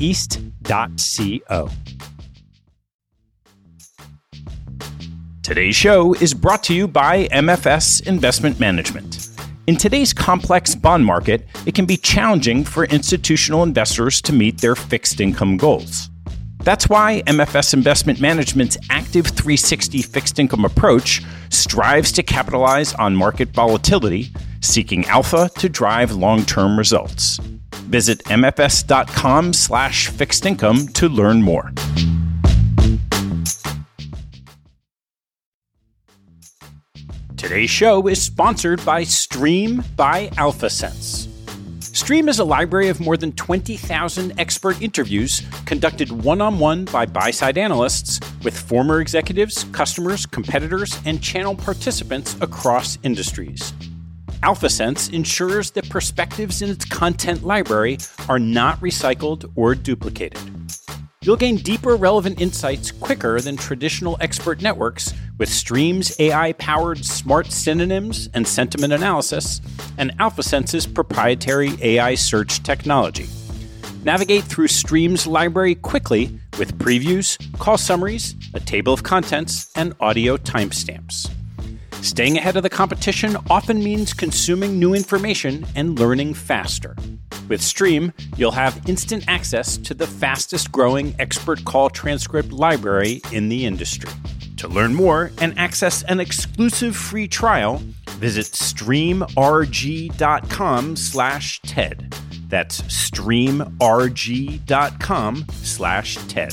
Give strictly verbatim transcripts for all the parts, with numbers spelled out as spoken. east dot co. Today's show is brought to you by M F S Investment Management. In today's complex bond market, it can be challenging for institutional investors to meet their fixed income goals. That's why M F S Investment Management's active three sixty fixed income approach strives to capitalize on market volatility, seeking alpha to drive long-term results. Visit mfs.com slash fixed income to learn more. Today's show is sponsored by Stream by AlphaSense. Stream is a library of more than twenty thousand expert interviews conducted one-on-one by buy-side analysts with former executives, customers, competitors, and channel participants across industries. AlphaSense ensures that perspectives in its content library are not recycled or duplicated. You'll gain deeper, relevant insights quicker than traditional expert networks with Stream's A I-powered smart synonyms and sentiment analysis and AlphaSense's proprietary A I search technology. Navigate through Stream's library quickly with previews, call summaries, a table of contents, and audio timestamps. Staying ahead of the competition often means consuming new information and learning faster. With Stream, you'll have instant access to the fastest-growing expert call transcript library in the industry. To learn more and access an exclusive free trial, visit streamrg.com slash TED. That's streamrg.com slash TED.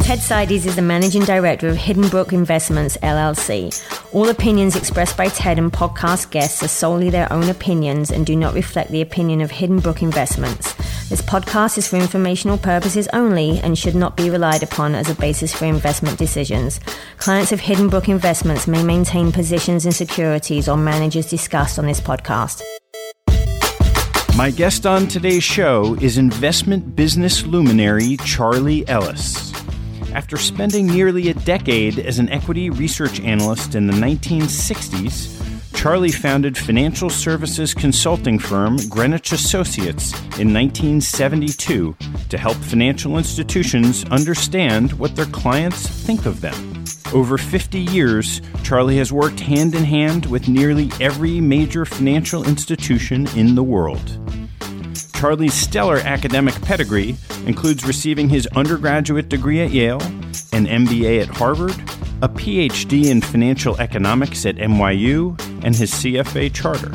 Ted Seides is the Managing Director of Hidden Brook Investments, L L C. All opinions expressed by Ted and podcast guests are solely their own opinions and do not reflect the opinion of Hidden Brook Investments. This podcast is for informational purposes only and should not be relied upon as a basis for investment decisions. Clients of Hidden Brook Investments may maintain positions in securities or managers discussed on this podcast. My guest on today's show is investment business luminary Charlie Ellis. After spending nearly a decade as an equity research analyst in the nineteen sixties, Charlie founded financial services consulting firm Greenwich Associates in nineteen seventy-two to help financial institutions understand what their clients think of them. Over fifty years, Charlie has worked hand-in-hand with nearly every major financial institution in the world. Charlie's stellar academic pedigree includes receiving his undergraduate degree at Yale, an M B A at Harvard, a P H D in financial economics at N Y U, and his C F A charter.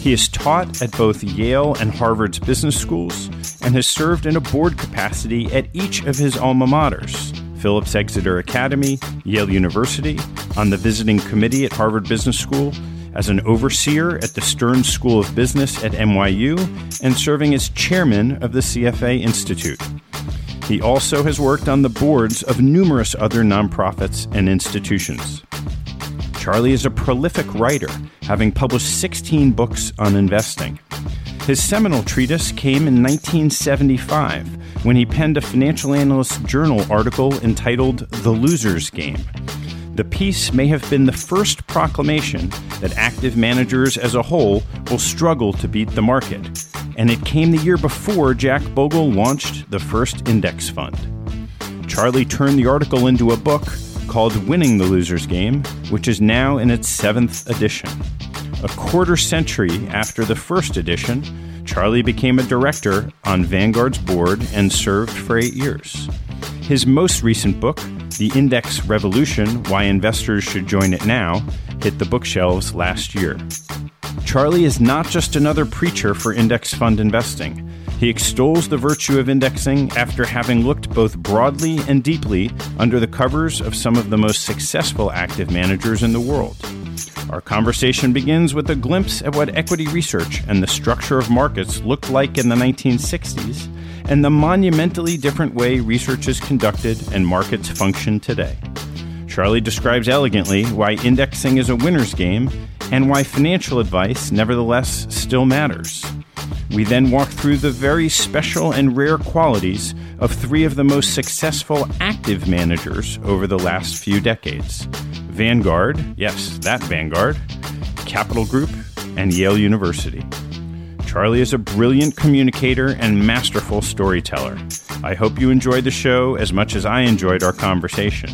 He has taught at both Yale and Harvard's business schools and has served in a board capacity at each of his alma maters, Phillips Exeter Academy, Yale University, on the visiting committee at Harvard Business School, as an overseer at the Stern School of Business at N Y U, and serving as chairman of the C F A Institute. He also has worked on the boards of numerous other nonprofits and institutions. Charlie is a prolific writer, having published sixteen books on investing. His seminal treatise came in nineteen seventy-five, when he penned a Financial Analysts Journal article entitled The Loser's Game. The piece may have been the first proclamation that active managers as a whole will struggle to beat the market, and it came the year before Jack Bogle launched the first index fund. Charlie turned the article into a book called Winning the Loser's Game, which is now in its seventh edition. A quarter century after the first edition, Charlie became a director on Vanguard's board and served for eight years. His most recent book, The Index Revolution, Why Investors Should Join It Now, hit the bookshelves last year. Charlie is not just another preacher for index fund investing. He extols the virtue of indexing after having looked both broadly and deeply under the covers of some of the most successful active managers in the world. Our conversation begins with a glimpse at what equity research and the structure of markets looked like in the nineteen sixties, and the monumentally different way research is conducted and markets function today. Charlie describes elegantly why indexing is a winner's game and why financial advice nevertheless still matters. We then walk through the very special and rare qualities of three of the most successful active managers over the last few decades: Vanguard, yes, that Vanguard, Capital Group, and Yale University. Charlie is a brilliant communicator and masterful storyteller. I hope you enjoyed the show as much as I enjoyed our conversation.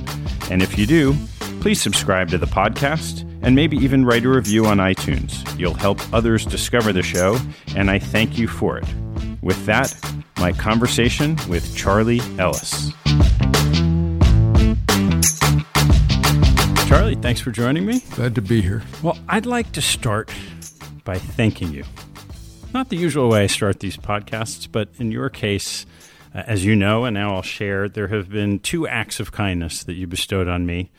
And if you do, please subscribe to the podcast and maybe even write a review on iTunes. You'll help others discover the show, and I thank you for it. With that, my conversation with Charlie Ellis. Charlie, thanks for joining me. Glad to be here. Well, I'd like to start by thanking you. Not the usual way I start these podcasts, but in your case, uh, as you know, and now I'll share, there have been two acts of kindness that you bestowed on me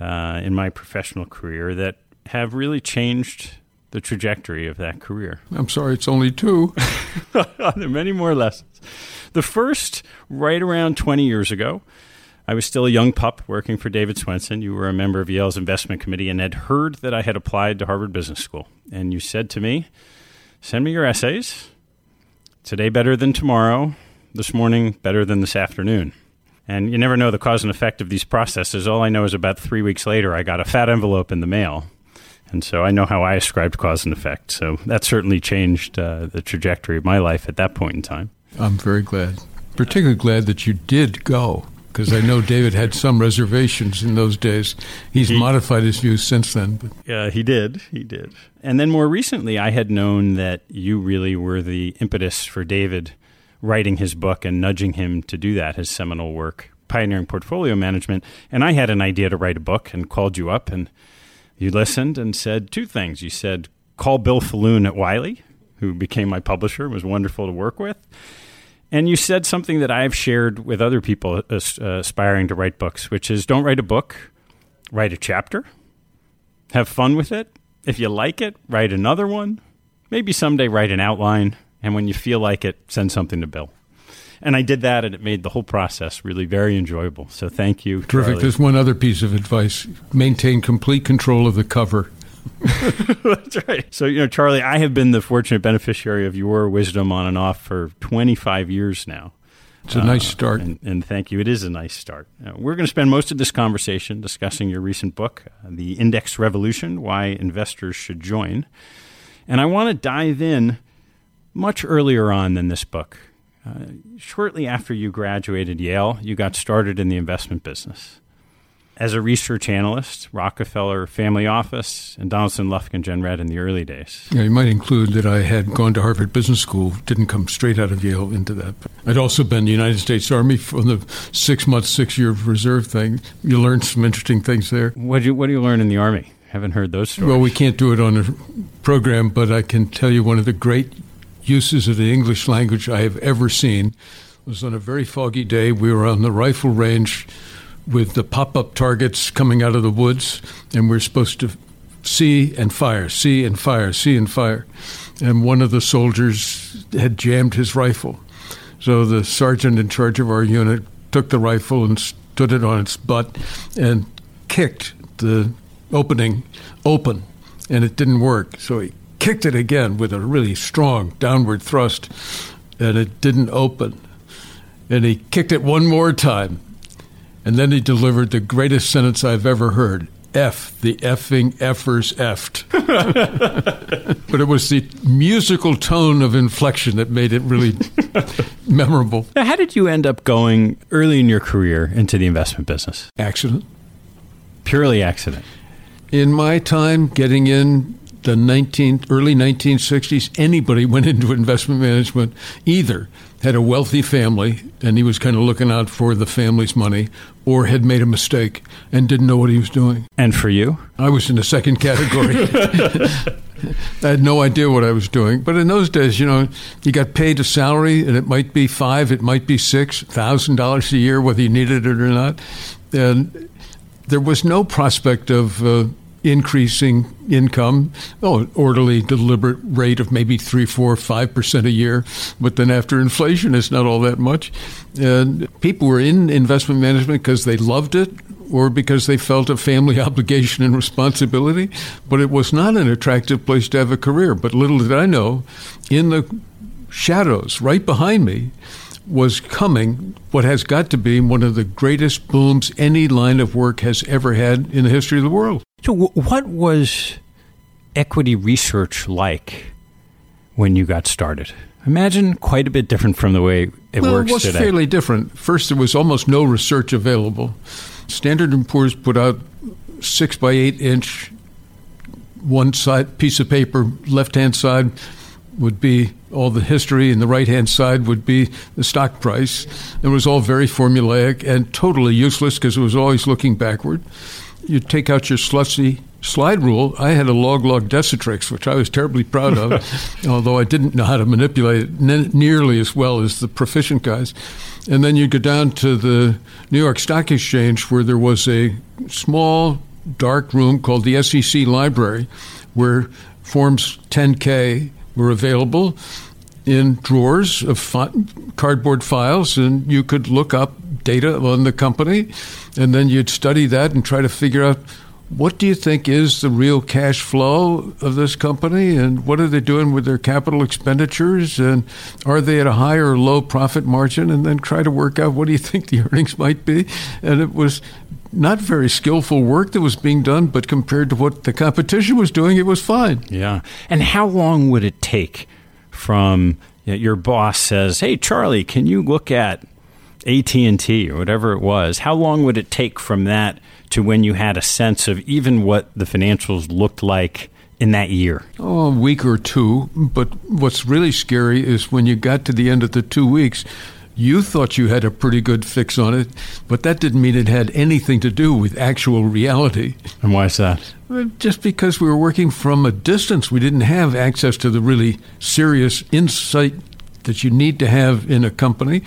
uh, in my professional career that have really changed the trajectory of that career. I'm sorry, it's only two. There are many more lessons. The first, right around twenty years ago, I was still a young pup working for David Swenson. You were a member of Yale's investment committee and had heard that I had applied to Harvard Business School. And you said to me, "Send me your essays. Today better than tomorrow. This morning better than this afternoon." And you never know the cause and effect of these processes. All I know is about three weeks later, I got a fat envelope in the mail. And so I know how I ascribed cause and effect. So that certainly changed uh, the trajectory of my life at that point in time. I'm very glad. Particularly glad that you did go, because I know David had some reservations in those days. He's he, modified his views since then. Yeah, uh, he did. He did. And then more recently, I had known that you really were the impetus for David writing his book and nudging him to do that, his seminal work, Pioneering Portfolio Management. And I had an idea to write a book and called you up, and you listened and said two things. You said, call Bill Falloon at Wiley, who became my publisher and was wonderful to work with. And you said something that I've shared with other people uh, aspiring to write books, which is don't write a book, write a chapter, have fun with it. If you like it, write another one. Maybe someday write an outline, and when you feel like it, send something to Bill. And I did that, and it made the whole process really very enjoyable. So thank you, Charlie. Terrific. There's one other piece of advice. Maintain complete control of the cover. That's right. So, you know, Charlie, I have been the fortunate beneficiary of your wisdom on and off for twenty-five years now. It's a nice start. Uh, and, and thank you. It is a nice start. Uh, we're going to spend most of this conversation discussing your recent book, uh, The Index Revolution, Why Investors Should Join. And I want to dive in much earlier on than this book. Uh, shortly after you graduated Yale, you got started in the investment business. As a research analyst, Rockefeller Family Office, and Donaldson, Lufkin, Jenrette in the early days. Yeah, you might include that I had gone to Harvard Business School, didn't come straight out of Yale into that. I'd also been in the United States Army for the six-month, six-year reserve thing. You learned some interesting things there. What do you, what do you learn in the Army? I haven't heard those stories. Well, we can't do it on a program, but I can tell you one of the great uses of the English language I have ever seen was on a very foggy day. We were on the rifle range with the pop-up targets coming out of the woods, and we're supposed to see and fire, see and fire, see and fire. And one of the soldiers had jammed his rifle. So the sergeant in charge of our unit took the rifle and stood it on its butt and kicked the opening open, and it didn't work. So he kicked it again with a really strong downward thrust, and it didn't open. And he kicked it one more time, and then he delivered the greatest sentence I've ever heard. F, the effing effers effed. But it was the musical tone of inflection that made it really memorable. Now, how did you end up going early in your career into the investment business? Accident. Purely accident. In my time, getting in the nineteen, early nineteen sixties, anybody went into investment management either had a wealthy family, and he was kind of looking out for the family's money, or had made a mistake and didn't know what he was doing. And for you? I was in the second category. I had no idea what I was doing. But in those days, you know, you got paid a salary, and it might be five, it might be six thousand dollars a year, whether you needed it or not. And there was no prospect of uh, increasing income, oh, an orderly, deliberate rate of maybe three, four, five percent a year. But then after inflation, it's not all that much. And people were in investment management because they loved it or because they felt a family obligation and responsibility. But it was not an attractive place to have a career. But little did I know, in the shadows, right behind me, was coming what has got to be one of the greatest booms any line of work has ever had in the history of the world. So what was equity research like when you got started? Imagine quite a bit different from the way it well, works today. Well, it was today. fairly different. First, there was almost no research available. Standard and Poor's put out six by eight inch, one side piece of paper, left-hand side would be all the history, and the right-hand side would be the stock price. It was all very formulaic and totally useless because it was always looking backward. You take out your Schlussy slide rule. I had a log-log Decitrix, which I was terribly proud of, although I didn't know how to manipulate it ne- nearly as well as the proficient guys. And then you go down to the New York Stock Exchange, where there was a small, dark room called the S E C Library, where forms ten K were available in drawers of fi- cardboard files, and you could look up data on the company, and then you'd study that and try to figure out, what do you think is the real cash flow of this company, and what are they doing with their capital expenditures, and are they at a high or low profit margin, and then try to work out what do you think the earnings might be. And it was not very skillful work that was being done, but compared to what the competition was doing, it was fine. Yeah. And how long would it take from, you know, your boss says, hey, Charlie, can you look at A T and T or whatever it was? How long would it take from that to when you had a sense of even what the financials looked like in that year? Oh, a week or two. But what's really scary is when you got to the end of the two weeks, you thought you had a pretty good fix on it, but that didn't mean it had anything to do with actual reality. And why is that? Just because we were working from a distance. We didn't have access to the really serious insight that you need to have in a company.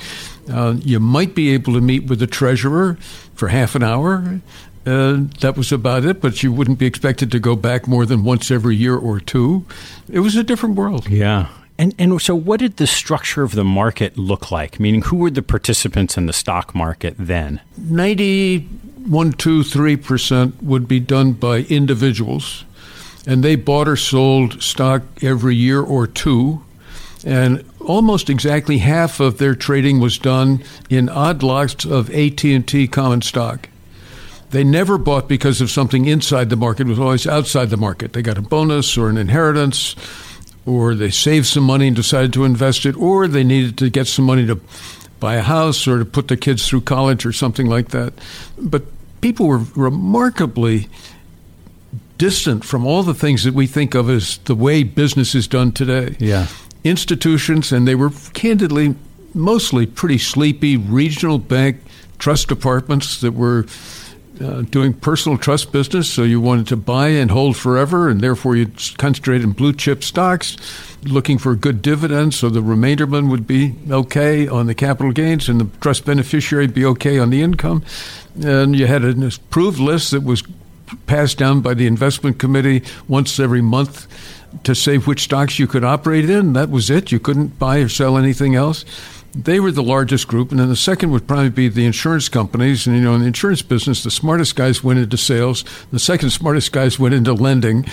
Uh, you might be able to meet with the treasurer for half an hour. Uh, that was about it, but you wouldn't be expected to go back more than once every year or two. It was a different world. Yeah. And and so what did the structure of the market look like? Meaning, who were the participants in the stock market then? ninety-one, two, three percent would be done by individuals, and they bought or sold stock every year or two. And almost exactly half of their trading was done in odd lots of A T and T common stock. They never bought because of something inside the market. It was always outside the market. They got a bonus or an inheritance, or they saved some money and decided to invest it, or they needed to get some money to buy a house or to put the kids through college or something like that. But people were remarkably distant from all the things that we think of as the way business is done today. Yeah. Institutions, and they were candidly mostly pretty sleepy regional bank trust departments that were uh, doing personal trust business, so you wanted to buy and hold forever, and therefore you concentrated in blue chip stocks, looking for good dividends, so the remainderman would be okay on the capital gains and the trust beneficiary be okay on the income. And you had an approved list that was passed down by the investment committee once every month to say which stocks you could operate in. That was it. You couldn't buy or sell anything else. They were the largest group, and then the second would probably be the insurance companies. And, you know, in the insurance business, the smartest guys went into sales. The second smartest guys went into lending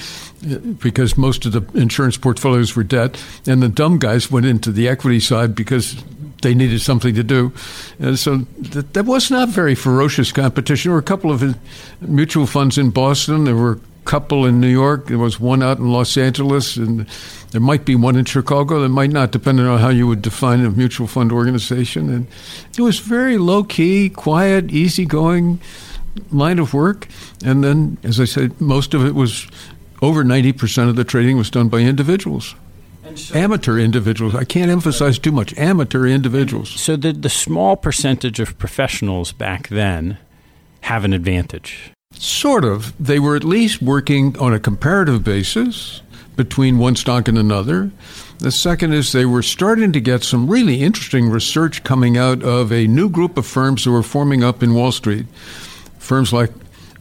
because most of the insurance portfolios were debt. And the dumb guys went into the equity side because they needed something to do. And so that, that was not very ferocious competition. There were a couple of mutual funds in Boston. There were couple in New York. There was one out in Los Angeles, and there might be one in Chicago. There might not, depending on how you would define a mutual fund organization. And it was very low-key, quiet, easygoing line of work. And then, as I said, most of it was, over ninety percent of the trading was done by individuals. So, amateur individuals. I can't emphasize too much. Amateur individuals. So the, the small percentage of professionals back then have an advantage. Sort of. They were at least working on a comparative basis between one stock and another. The second is they were starting to get some really interesting research coming out of a new group of firms that were forming up in Wall Street. Firms like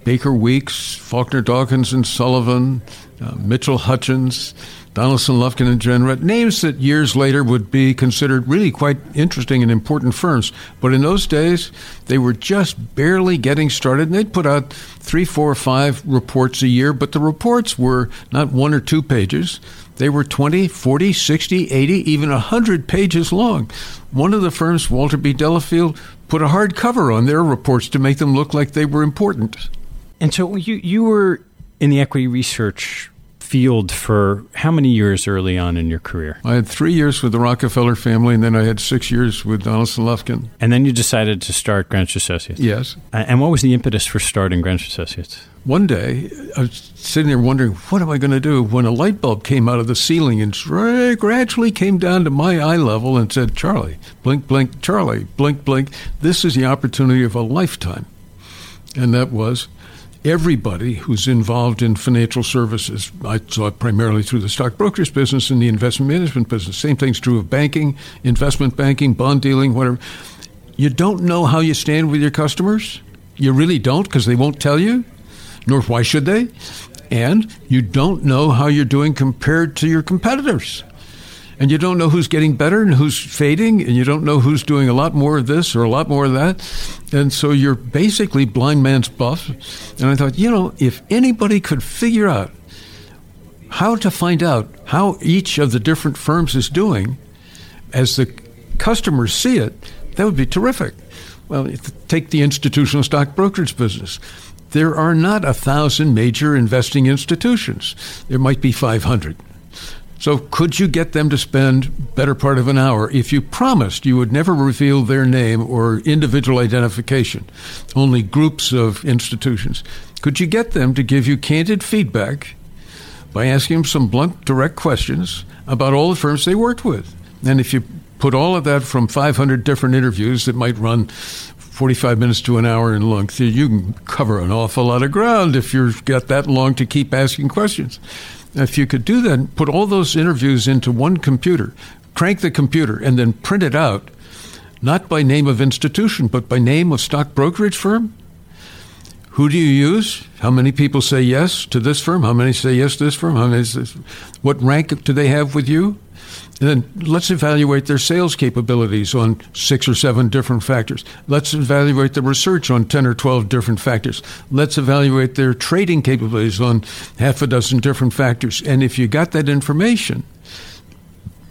Baker Weeks, Faulkner Dawkins and Sullivan, uh, Mitchell Hutchins, Donaldson, Lufkin, and Jenrette, names that years later would be considered really quite interesting and important firms. But in those days, they were just barely getting started, and they'd put out three, four, five reports a year, but the reports were not one or two pages. They were twenty, forty, sixty, eighty, even one hundred pages long. One of the firms, Walter B. Delafield, put a hard cover on their reports to make them look like they were important. And so you, you were in the equity research field for how many years early on in your career? I had three years with the Rockefeller family, and then I had six years with Donaldson Lufkin. And then you decided to start Greenwich Associates? Yes. And what was the impetus for starting Greenwich Associates? One day, I was sitting there wondering, what am I going to do, when a light bulb came out of the ceiling and gradually came down to my eye level and said, Charlie, blink, blink, Charlie, blink, blink, this is the opportunity of a lifetime. And that was everybody who's involved in financial services. I saw it primarily through the stockbroker's business and the investment management business. Same thing's true of banking, investment banking, bond dealing, whatever. You don't know how you stand with your customers. You really don't, because they won't tell you, nor why should they. And you don't know how you're doing compared to your competitors. And you don't know who's getting better and who's fading, and you don't know who's doing a lot more of this or a lot more of that. And so you're basically blind man's buff. And I thought, you know, if anybody could figure out how to find out how each of the different firms is doing as the customers see it, that would be terrific. Well, take the institutional stock brokerage business. There are not a thousand major investing institutions. There might be five hundred. So could you get them to spend better part of an hour if you promised you would never reveal their name or individual identification, only groups of institutions? Could you get them to give you candid feedback by asking them some blunt, direct questions about all the firms they worked with? And if you put all of that from five hundred different interviews that might run forty-five minutes to an hour in length, you can cover an awful lot of ground if you've got that long to keep asking questions. If you could do that, put all those interviews into one computer, crank the computer, and then print it out, not by name of institution, but by name of stock brokerage firm. Who do you use? How many people say yes to this firm? How many say yes to this firm? How many is this? What rank do they have with you? And then let's evaluate their sales capabilities on six or seven different factors. Let's evaluate the research on ten or twelve different factors. Let's evaluate their trading capabilities on half a dozen different factors. And if you got that information,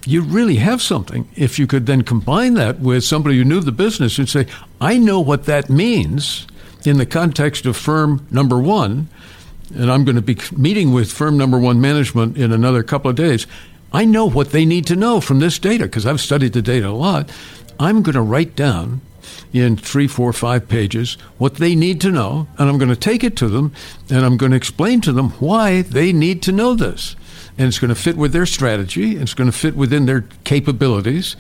you really have something. If you could then combine that with somebody who knew the business and say, I know what that means in the context of firm number one, and I'm going to be meeting with firm number one management in another couple of days. I know what they need to know from this data because I've studied the data a lot. I'm going to write down in three, four, five pages what they need to know, and I'm going to take it to them, and I'm going to explain to them why they need to know this. And it's going to fit with their strategy. It's going to fit within their capabilities,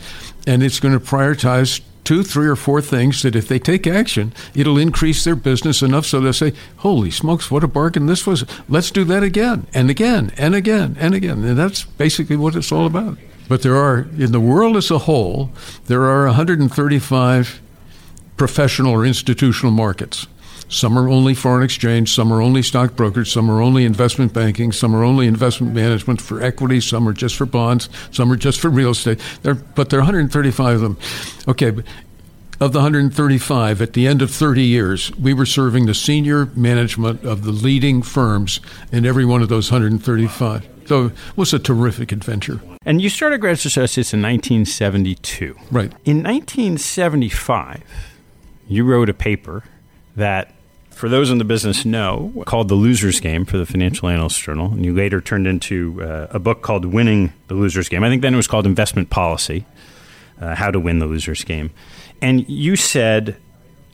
and it's going to prioritize two, three, or four things that if they take action, it'll increase their business enough so they'll say, holy smokes, what a bargain this was. Let's do that again and again and again and again. And that's basically what it's all about. But there are, in the world as a whole, there are one hundred thirty-five professional or institutional markets. Some are only foreign exchange, some are only stock brokers, some are only investment banking, some are only investment management for equity, some are just for bonds, some are just for real estate. There, but there are one hundred thirty-five of them. Okay, but of the one hundred thirty-five, at the end of thirty years, we were serving the senior management of the leading firms in every one of those one hundred thirty-five. So it was a terrific adventure. And you started Greenwich Associates in nineteen seventy-two. Right. In nineteen seventy-five, you wrote a paper that, for those in the business know, called The Loser's Game for the Financial Analysts Journal, and you later turned into uh, a book called Winning the Loser's Game. I think then it was called Investment Policy, uh, How to Win the Loser's Game. And you said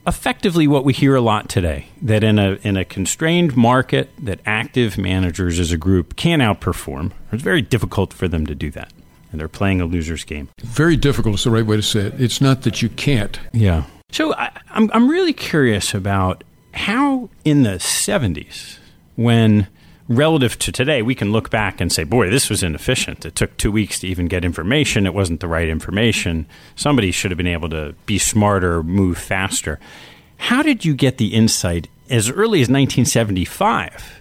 effectively what we hear a lot today, that in a in a constrained market, that active managers as a group can't outperform. It's very difficult for them to do that, and they're playing a loser's game. Very difficult is the right way to say it. It's not that you can't. Yeah. So I, I'm I'm really curious about how in the seventies, when relative to today, we can look back and say, boy, this was inefficient. It took two weeks to even get information. It wasn't the right information. Somebody should have been able to be smarter, move faster. How did you get the insight as early as nineteen seventy-five,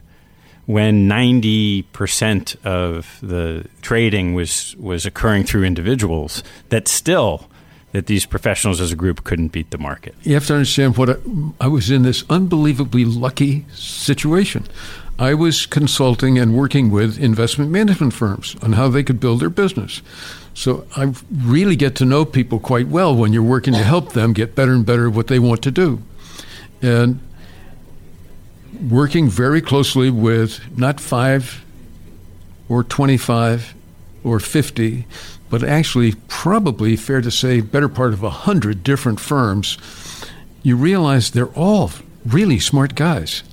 when ninety percent of the trading was, was occurring through individuals, that still that these professionals as a group couldn't beat the market? You have to understand what I, I was in this unbelievably lucky situation. I was consulting and working with investment management firms on how they could build their business. So I really get to know people quite well when you're working to help them get better and better at what they want to do. And working very closely with not five or twenty-five or fifty, but actually probably fair to say better part of one hundred different firms, you realize they're all really smart guys,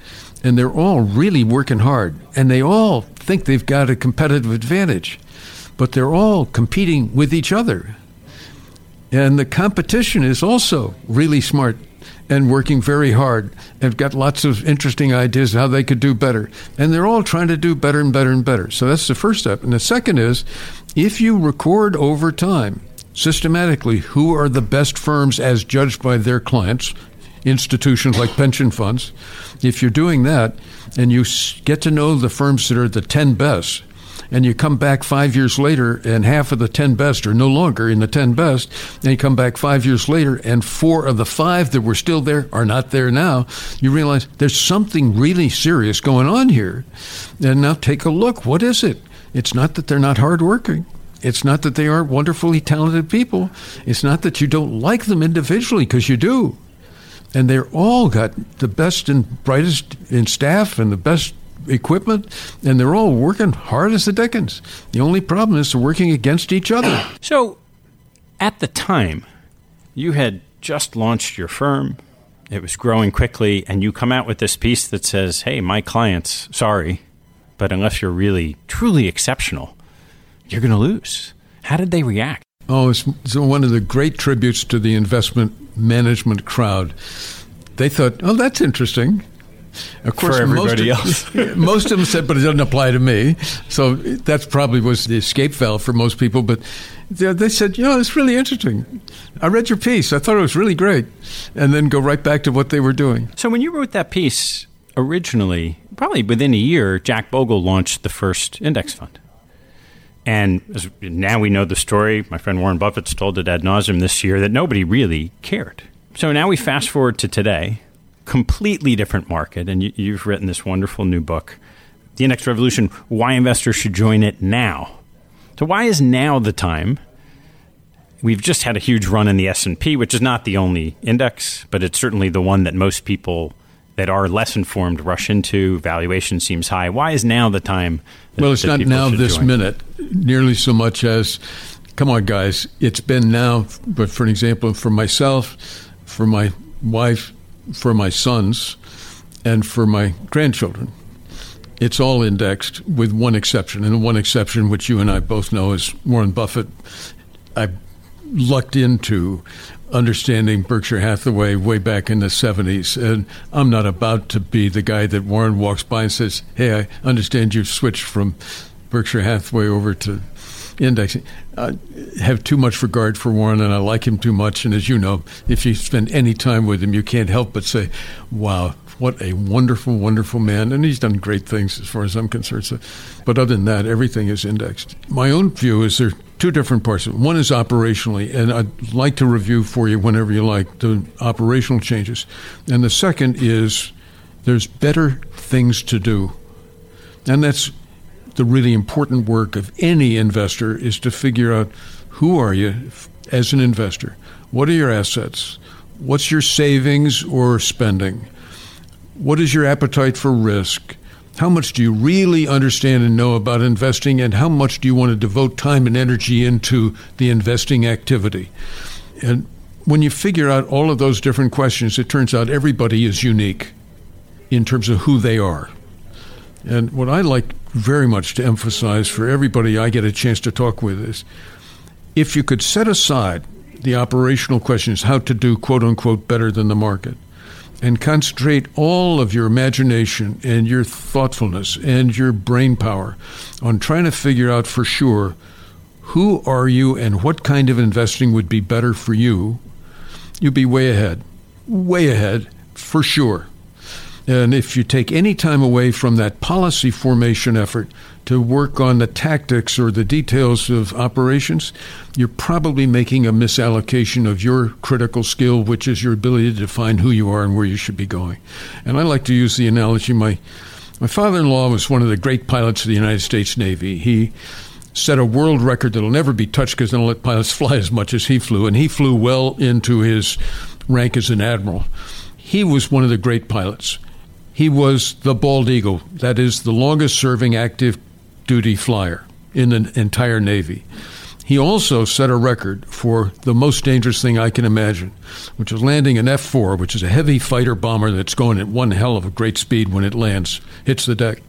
and they're all really working hard, and they all think they've got a competitive advantage, but they're all competing with each other. And the competition is also really smart and working very hard and got lots of interesting ideas how they could do better. And they're all trying to do better and better and better. So that's the first step. And the second is, if you record over time systematically who are the best firms as judged by their clients, institutions like pension funds, if you're doing that and you get to know the firms that are the ten best, and you come back five years later and half of the ten best are no longer in the ten best, and you come back five years later and four of the five that were still there are not there now, you realize there's something really serious going on here. And now take a look. What is it? It's not that they're not hardworking. It's not that they aren't wonderfully talented people. It's not that you don't like them individually, because you do. And they're all got the best and brightest in staff and the best equipment, and they're all working hard as the dickens. The only problem is they're working against each other. So, at the time, you had just launched your firm. It was growing quickly, and you come out with this piece that says, hey, my clients, sorry, but unless you're really, truly exceptional, you're going to lose. How did they react? Oh, it's one of the great tributes to the investment management crowd. They thought, oh, that's interesting. Of course, for everybody most of, else. Most of them said, but it doesn't apply to me. So that probably was the escape valve for most people. But they, they said, you know, it's really interesting. I read your piece. I thought it was really great. And then go right back to what they were doing. So when you wrote that piece originally, probably within a year, Jack Bogle launched the first index fund. And as now we know the story. My friend Warren Buffett's told it ad nauseum this year that nobody really cared. So now we fast forward to today. Completely different market, and you, you've written this wonderful new book, The Index Revolution, Why Investors Should Join It Now. So why is now the time? We've just had a huge run in the S and P, which is not the only index, but it's certainly the one that most people that are less informed rush into. Valuation seems high. Why is now the time that, well, it's that not now this join? Minute nearly so much as, come on, guys, it's been now. But for an example, for myself, for my wife, for my sons, and for my grandchildren. It's all indexed with one exception, and the one exception, which you and I both know, is Warren Buffett. I lucked into understanding Berkshire Hathaway way back in the seventies. And I'm not about to be the guy that Warren walks by and says, hey, I understand you've switched from Berkshire Hathaway over to indexing. I have too much regard for Warren, and I like him too much. And as you know, if you spend any time with him, you can't help but say, wow, what a wonderful, wonderful man. And he's done great things as far as I'm concerned. So, but other than that, everything is indexed. My own view is there are two different parts. One is operationally, and I'd like to review for you whenever you like the operational changes. And the second is there's better things to do. And that's the really important work of any investor, is to figure out who are you as an investor? What are your assets? What's your savings or spending? What is your appetite for risk? How much do you really understand and know about investing, and how much do you want to devote time and energy into the investing activity? And when you figure out all of those different questions, it turns out everybody is unique in terms of who they are. And what I like very much to emphasize for everybody I get a chance to talk with is, if you could set aside the operational questions, how to do quote-unquote better than the market, and concentrate all of your imagination and your thoughtfulness and your brain power on trying to figure out for sure who are you and what kind of investing would be better for you, you'd be way ahead, way ahead for sure. And if you take any time away from that policy formation effort to work on the tactics or the details of operations, you're probably making a misallocation of your critical skill, which is your ability to define who you are and where you should be going. And I like to use the analogy, my my father-in-law was one of the great pilots of the United States Navy. He set a world record that'll never be touched because they don't let pilots fly as much as he flew, and he flew well into his rank as an admiral. He was one of the great pilots. He was the bald eagle, that is the longest-serving active-duty flyer in the entire Navy. He also set a record for the most dangerous thing I can imagine, which is landing an F four, which is a heavy fighter-bomber that's going at one hell of a great speed when it lands, hits the deck.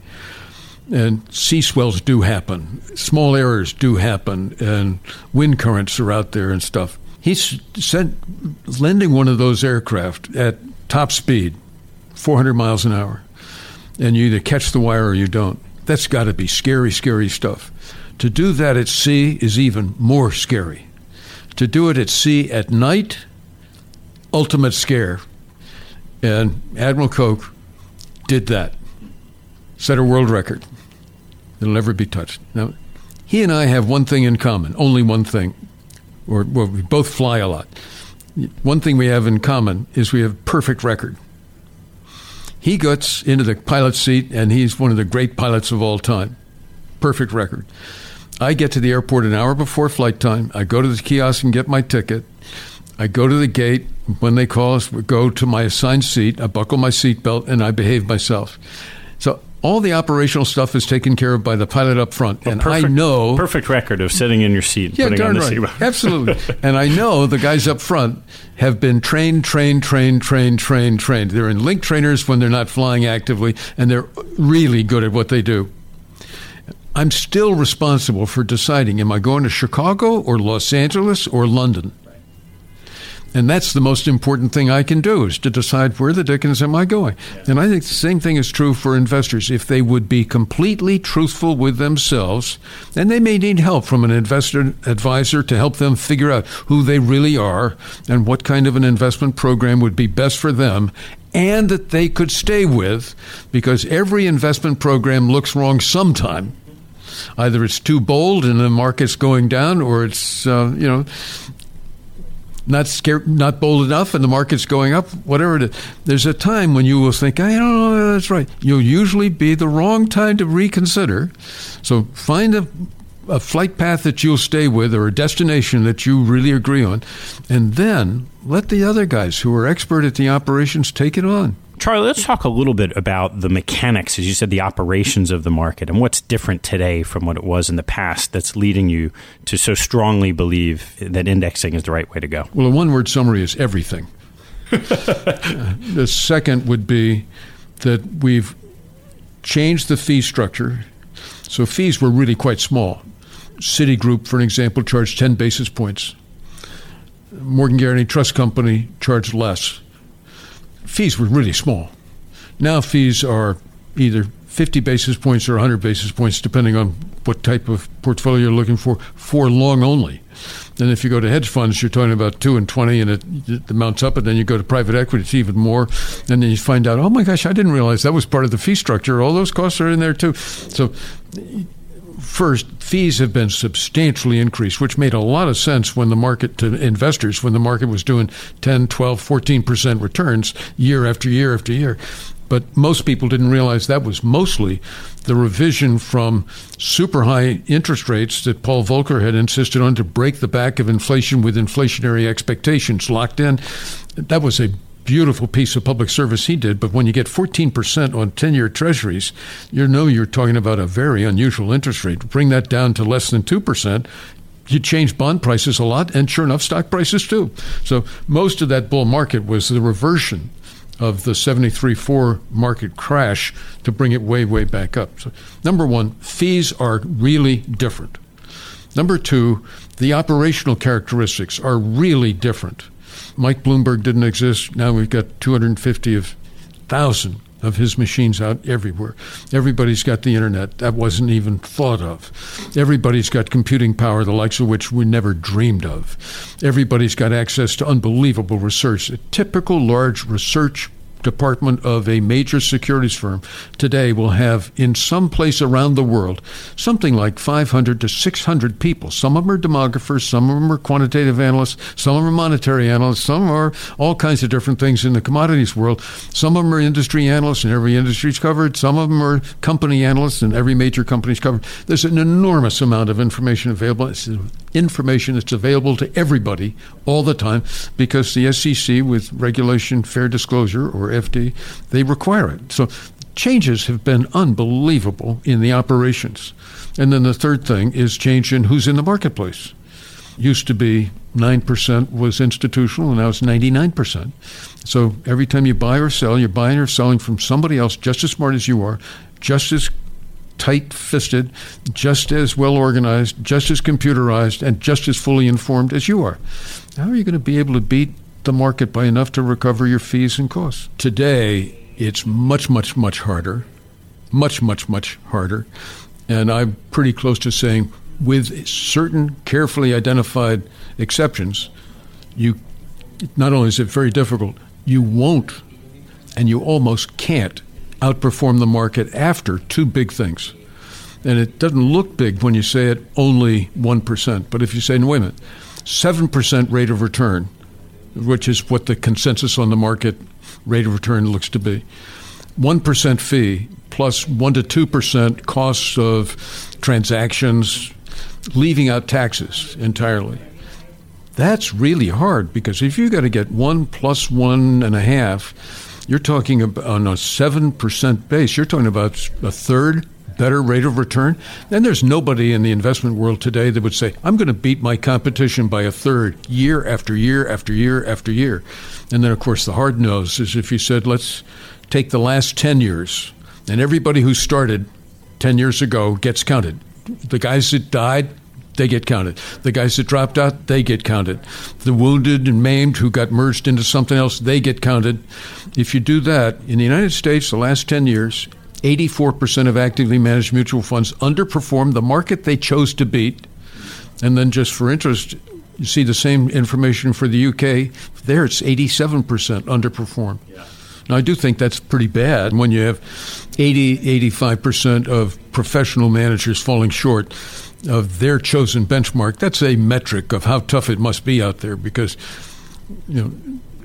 And sea swells do happen. Small errors do happen, and wind currents are out there and stuff. He said landing one of those aircraft at top speed, four hundred miles an hour, and you either catch the wire or you don't. That's got to be scary, scary stuff. To do that at sea is even more scary. To do it at sea at night, ultimate scare. And Admiral Koch did that. Set a world record. It'll never be touched. Now, he and I have one thing in common, only one thing, or well, we both fly a lot. One thing we have in common is we have perfect record. He gets into the pilot's seat, and he's one of the great pilots of all time. Perfect record. I get to the airport an hour before flight time. I go to the kiosk and get my ticket. I go to the gate. When they call us, we go to my assigned seat. I buckle my seatbelt, and I behave myself. So all the operational stuff is taken care of by the pilot up front. Well, and perfect, I know... Perfect record of sitting in your seat and yeah, putting on the right. seatbelt. Absolutely. And I know the guys up front have been trained, trained, trained, trained, trained, trained. They're in link trainers when they're not flying actively, and they're really good at what they do. I'm still responsible for deciding, am I going to Chicago or Los Angeles or London? And that's the most important thing I can do, is to decide where the dickens am I going. Yeah. And I think the same thing is true for investors. If they would be completely truthful with themselves, then they may need help from an investor advisor to help them figure out who they really are and what kind of an investment program would be best for them and that they could stay with, because every investment program looks wrong sometime. Either it's too bold and the market's going down, or it's, uh, you know... Not scared, not bold enough, and the market's going up, whatever it is. There's a time when you will think, I don't know, that's right. You'll usually be the wrong time to reconsider. So find a, a flight path that you'll stay with, or a destination that you really agree on, and then let the other guys who are expert at the operations take it on. Charlie, let's talk a little bit about the mechanics, as you said, the operations of the market, and what's different today from what it was in the past that's leading you to so strongly believe that indexing is the right way to go. Well, a one-word summary is everything. uh, the second would be that we've changed the fee structure. So fees were really quite small. Citigroup, for an example, charged ten basis points. Morgan Guaranty Trust Company charged less. Fees were really small. Now fees are either fifty basis points or one hundred basis points, depending on what type of portfolio you're looking for, for long only. And if you go to hedge funds, you're talking about two and twenty, and it, it mounts up, and then you go to private equity, it's even more. And then you find out, oh my gosh, I didn't realize that was part of the fee structure. All those costs are in there too. So first, fees have been substantially increased, which made a lot of sense when the market to investors, when the market was doing ten, twelve, fourteen percent returns year after year after year. But most people didn't realize that was mostly the revision from super high interest rates that Paul Volcker had insisted on to break the back of inflation with inflationary expectations locked in. That was a beautiful piece of public service he did. But when you get fourteen percent on ten-year treasuries, you know you're talking about a very unusual interest rate. Bring that down to less than two percent. You change bond prices a lot, and sure enough, stock prices too. So most of that bull market was the reversion of the seventy-three four market crash to bring it way, way back up. So number one, fees are really different. Number two, the operational characteristics are really different. Mike Bloomberg didn't exist. Now we've got two hundred fifty thousand of his machines out everywhere. Everybody's got the internet. That wasn't even thought of. Everybody's got computing power, the likes of which we never dreamed of. Everybody's got access to unbelievable research. A typical large research department of a major securities firm today will have in some place around the world something like five hundred to six hundred people. Some of them are demographers, some of them are quantitative analysts, some of them are monetary analysts, some are all kinds of different things in the commodities world. Some of them are industry analysts, and every industry is covered. Some of them are company analysts, and every major company is covered. There's an enormous amount of information available. It's information that's available to everybody all the time because the S E C, with Regulation Fair Disclosure, or F D, they require it. So changes have been unbelievable in the operations. And then the third thing is change in who's in the marketplace. Used to be nine percent was institutional, and now it's ninety-nine percent. So every time you buy or sell, you're buying or selling from somebody else just as smart as you are, just as tight-fisted, just as well-organized, just as computerized, and just as fully informed as you are. How are you going to be able to beat the market by enough to recover your fees and costs? Today, it's much, much, much harder, much, much, much harder. And I'm pretty close to saying, with certain carefully identified exceptions, you not only is it very difficult, you won't and you almost can't outperform the market after two big things. And it doesn't look big when you say it, only one percent. But if you say, no, wait a minute, seven percent rate of return, which is what the consensus on the market rate of return looks to be. one percent fee plus one percent to two percent costs of transactions, leaving out taxes entirely. That's really hard because if you got to get one plus one and a half, you're talking about on a seven percent base, you're talking about a third better rate of return. Then there's nobody in the investment world today that would say, I'm going to beat my competition by a third year after year after year after year. And then, of course, the hard nose is if you said, let's take the last ten years, and everybody who started ten years ago gets counted. The guys that died, they get counted. The guys that dropped out, they get counted. The wounded and maimed who got merged into something else, they get counted. If you do that, in the United States, the last ten years, eighty-four percent of actively managed mutual funds underperformed the market they chose to beat. And then just for interest, you see the same information for the U K. There it's eighty-seven percent underperformed. Yeah. Now, I do think that's pretty bad when you have eighty, eighty-five percent of professional managers falling short of their chosen benchmark. That's a metric of how tough it must be out there because, you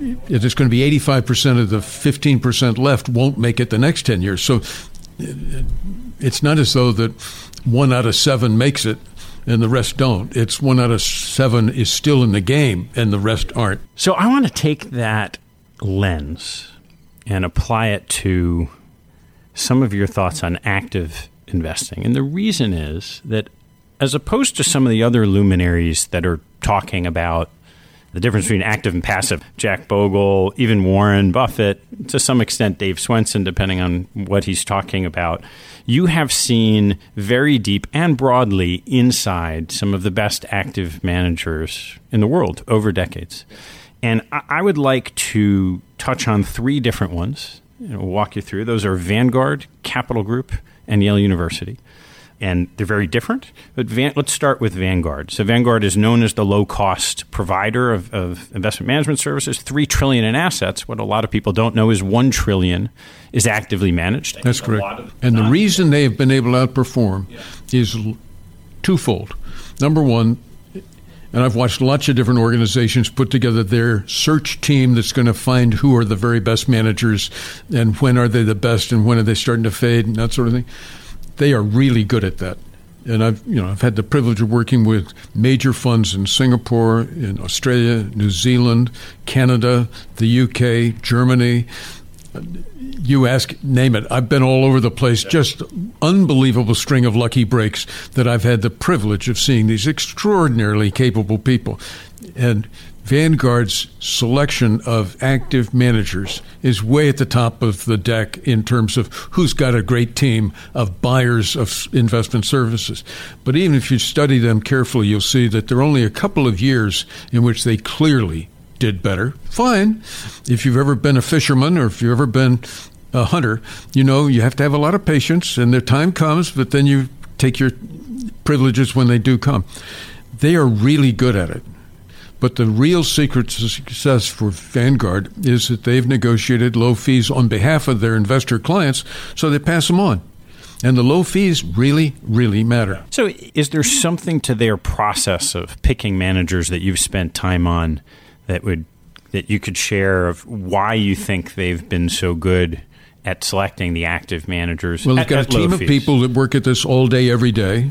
know, it's going to be eighty-five percent of the fifteen percent left won't make it the next ten years. So it's not as though that one out of seven makes it and the rest don't. It's one out of seven is still in the game and the rest aren't. So I want to take that lens and apply it to some of your thoughts on active investing. And the reason is that as opposed to some of the other luminaries that are talking about the difference between active and passive. Jack Bogle, even Warren Buffett, to some extent Dave Swenson, depending on what he's talking about, you have seen very deep and broadly inside some of the best active managers in the world over decades. And I would like to touch on three different ones and we'll walk you through. Those are Vanguard, Capital Group, and Yale University. And they're very different, but Van, let's start with Vanguard. So Vanguard is known as the low-cost provider of, of investment management services, three trillion dollars in assets. What a lot of people don't know is one trillion dollars is actively managed. That's correct. And the reason they have been able to outperform yeah. is twofold. Number one, and I've watched lots of different organizations put together their search team that's going to find who are the very best managers and when are they the best and when are they starting to fade and that sort of thing. They are really good at that. And I've, you know, I've had the privilege of working with major funds in Singapore, in Australia, New Zealand, Canada, the U K, Germany. You ask, name it. I've been all over the place. Yeah. Just unbelievable string of lucky breaks that I've had the privilege of seeing these extraordinarily capable people. And Vanguard's selection of active managers is way at the top of the deck in terms of who's got a great team of buyers of investment services. But even if you study them carefully, you'll see that there are only a couple of years in which they clearly did better. Fine. If you've ever been a fisherman or if you've ever been a hunter, you know you have to have a lot of patience and their time comes, but then you take your privileges when they do come. They are really good at it. But the real secret to success for Vanguard is that they've negotiated low fees on behalf of their investor clients, so they pass them on. And the low fees really, really matter. So is there something to their process of picking managers that you've spent time on that would that you could share of why you think they've been so good at selecting the active managers? Well, they've got a team of people that work at this all day, every day.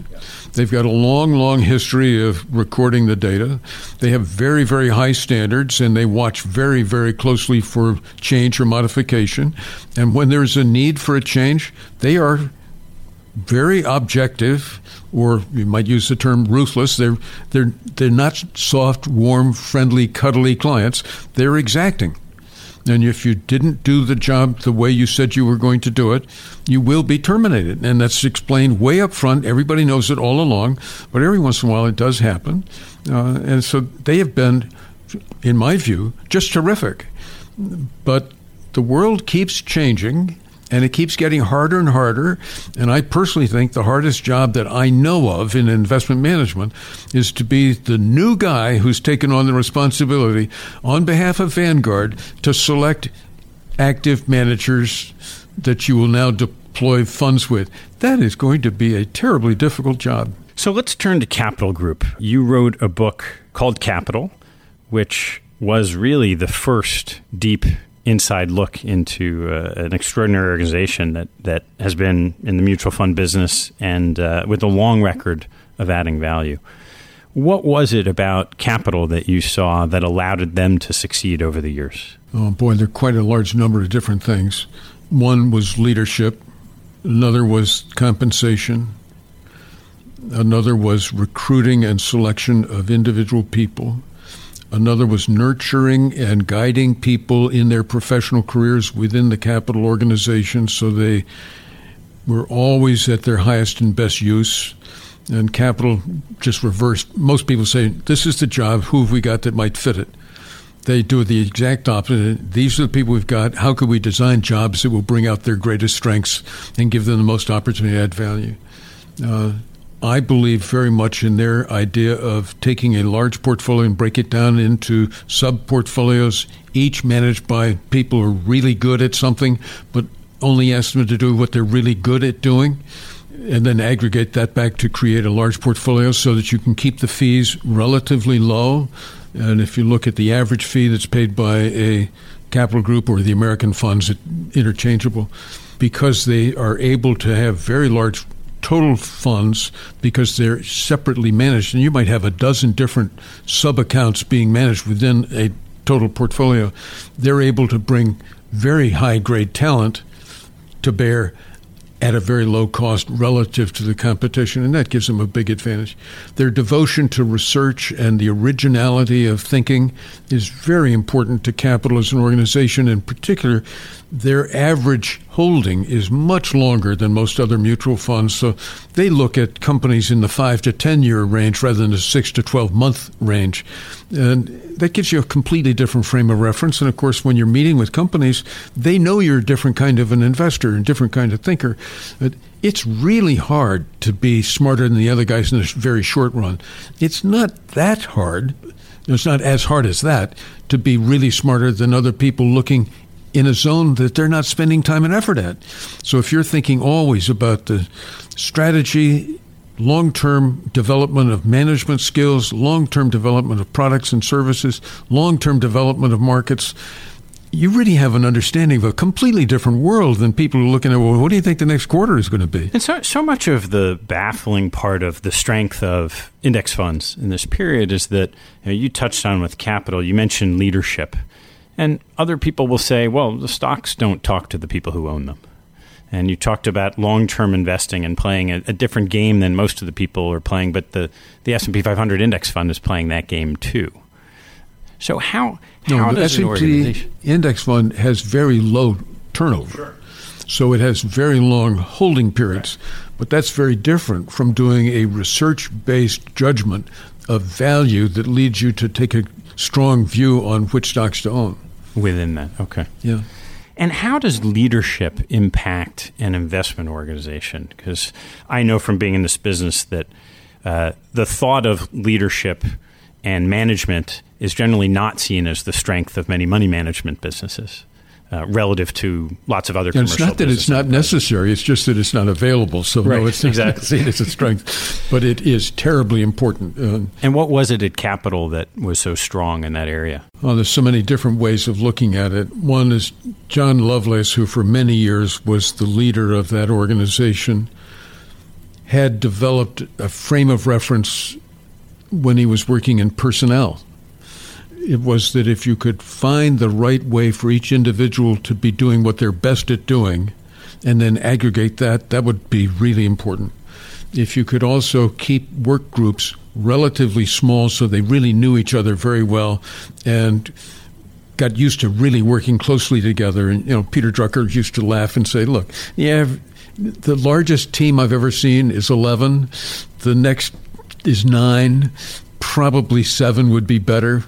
They've got a long, long history of recording the data. They have very, very high standards, and they watch very, very closely for change or modification. And when there's a need for a change, they are very objective, or you might use the term ruthless. They're, they're, they're not soft, warm, friendly, cuddly clients. They're exacting. And if you didn't do the job the way you said you were going to do it, you will be terminated. And that's explained way up front. Everybody knows it all along, but every once in a while it does happen. Uh, and so they have been, in my view, just terrific. But the world keeps changing, and it keeps getting harder and harder. And I personally think the hardest job that I know of in investment management is to be the new guy who's taken on the responsibility on behalf of Vanguard to select active managers that you will now deploy funds with. That is going to be a terribly difficult job. So let's turn to Capital Group. You wrote a book called Capital, which was really the first deep inside look into uh, an extraordinary organization that, that has been in the mutual fund business and uh, with a long record of adding value. What was it about Capital that you saw that allowed them to succeed over the years? Oh, boy, there are quite a large number of different things. One was leadership. Another was compensation. Another was recruiting and selection of individual people. Another was nurturing and guiding people in their professional careers within the Capital organization so they were always at their highest and best use. And Capital just reversed. Most people say, this is the job. Who have we got that might fit it? They do the exact opposite. These are the people we've got. How can we design jobs that will bring out their greatest strengths and give them the most opportunity to add value? Uh, I believe very much in their idea of taking a large portfolio and break it down into sub-portfolios, each managed by people who are really good at something, but only ask them to do what they're really good at doing, and then aggregate that back to create a large portfolio so that you can keep the fees relatively low. And if you look at the average fee that's paid by a Capital Group or the American funds, it's interchangeable, because they are able to have very large total funds because they're separately managed. And you might have a dozen different sub-accounts being managed within a total portfolio. They're able to bring very high-grade talent to bear at a very low cost relative to the competition, and that gives them a big advantage. Their devotion to research and the originality of thinking is very important to Capital as an organization. In particular, their average holding is much longer than most other mutual funds, so they look at companies in the five to ten year range rather than the six to twelve month range. And that gives you a completely different frame of reference. And of course, when you're meeting with companies, they know you're a different kind of an investor and different kind of thinker. But it's really hard to be smarter than the other guys in the very short run. It's not that hard. It's not as hard as that to be really smarter than other people looking in a zone that they're not spending time and effort at. So if you're thinking always about the strategy, long-term development of management skills, long-term development of products and services, long-term development of markets, you really have an understanding of a completely different world than people who are looking at, well, what do you think the next quarter is going to be? And so, so much of the baffling part of the strength of index funds in this period is that, you know, you touched on with Capital, you mentioned leadership. And other people will say, well, the stocks don't talk to the people who own them. And you talked about long-term investing and playing a, a different game than most of the people are playing, but the, the S and P five hundred index fund is playing that game too. So how, how no, does an organization? The S and P index fund has very low turnover. Sure. So it has very long holding periods. Right. But that's very different from doing a research-based judgment of value that leads you to take a strong view on which stocks to own. Within that, okay. Yeah. And how does leadership impact an investment organization? Because I know from being in this business that uh, the thought of leadership and management is generally not seen as the strength of many money management businesses. Uh, relative to lots of other and commercial businesses. It's not that it's not necessary. It's just that it's not available. So right, no, it's exactly. not seen as a strength. But it is terribly important. Um, and what was it at Capital that was so strong in that area? Well, there's so many different ways of looking at it. One is John Lovelace, who for many years was the leader of that organization, had developed a frame of reference when he was working in personnel. It was that if you could find the right way for each individual to be doing what they're best at doing and then aggregate that, that would be really important. If you could also keep work groups relatively small so they really knew each other very well and got used to really working closely together. And, you know, Peter Drucker used to laugh and say, look, yeah, the largest team I've ever seen is eleven. The next is nine. Probably seven would be better.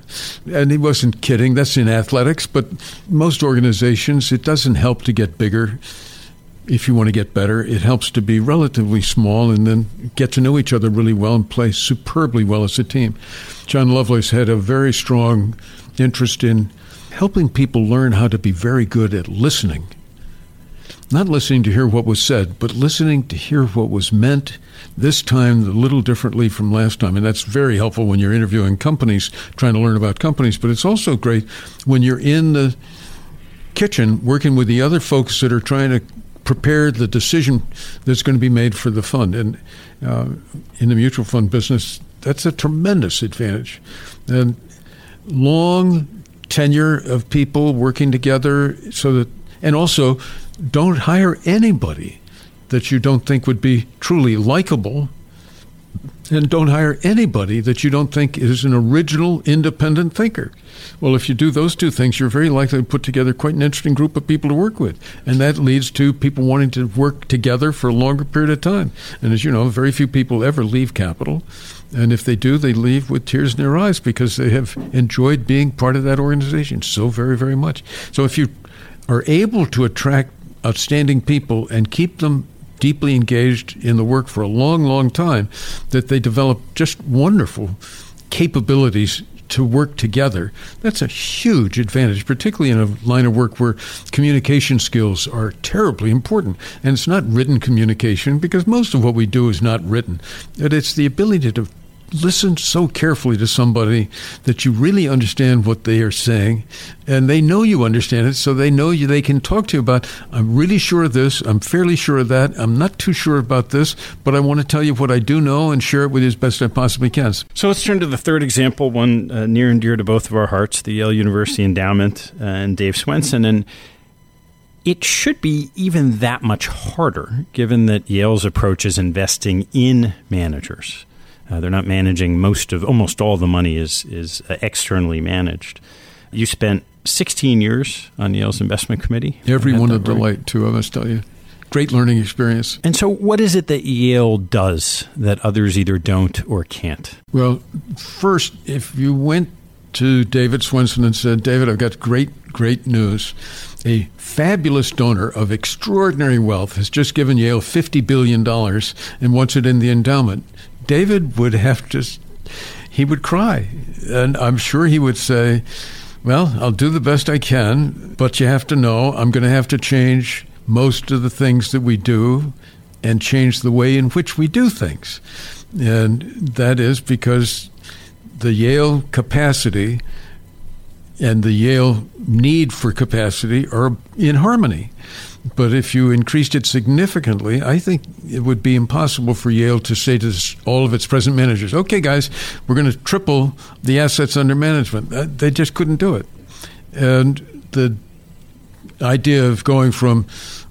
And he wasn't kidding. That's in athletics. But most organizations, it doesn't help to get bigger if you want to get better. It helps to be relatively small and then get to know each other really well and play superbly well as a team. John Lovelace had a very strong interest in helping people learn how to be very good at listening. Not listening to hear what was said, but listening to hear what was meant, this time a little differently from last time. And that's very helpful when you're interviewing companies, trying to learn about companies. But it's also great when you're in the kitchen working with the other folks that are trying to prepare the decision that's going to be made for the fund. And uh, in the mutual fund business, that's a tremendous advantage. And long tenure of people working together so that, and also, don't hire anybody that you don't think would be truly likable, and don't hire anybody that you don't think is an original, independent thinker. Well, if you do those two things, you're very likely to put together quite an interesting group of people to work with, and that leads to people wanting to work together for a longer period of time. And as you know, very few people ever leave Capital, and if they do, they leave with tears in their eyes because they have enjoyed being part of that organization so very, very much. So if you are able to attract outstanding people and keep them deeply engaged in the work for a long, long time, that they develop just wonderful capabilities to work together. That's a huge advantage, particularly in a line of work where communication skills are terribly important. And it's not written communication because most of what we do is not written. But it's the ability to listen so carefully to somebody that you really understand what they are saying, and they know you understand it, so they know you. They can talk to you about, I'm really sure of this, I'm fairly sure of that, I'm not too sure about this, but I want to tell you what I do know and share it with you as best I possibly can. So let's turn to the third example, one uh, near and dear to both of our hearts, the Yale University endowment uh, and Dave Swenson. And It should be even that much harder, given that Yale's approach is investing in managers. Uh, they're not managing most of, almost all the money is is uh, externally managed. You spent sixteen years on Yale's investment committee. Everyone a delight, too, I must tell you. Great learning experience. And so what is it that Yale does that others either don't or can't? Well, first, if you went to David Swenson and said, David, I've got great, great news. A fabulous donor of extraordinary wealth has just given Yale fifty billion dollars and wants it in the endowment. David would have to, he would cry. And I'm sure he would say, well, I'll do the best I can, but you have to know I'm going to have to change most of the things that we do and change the way in which we do things. And that is because the Yale capacity and the Yale need for capacity are in harmony. But if you increased it significantly, I think it would be impossible for Yale to say to all of its present managers, okay, guys, we're going to triple the assets under management. They just couldn't do it. And the idea of going from,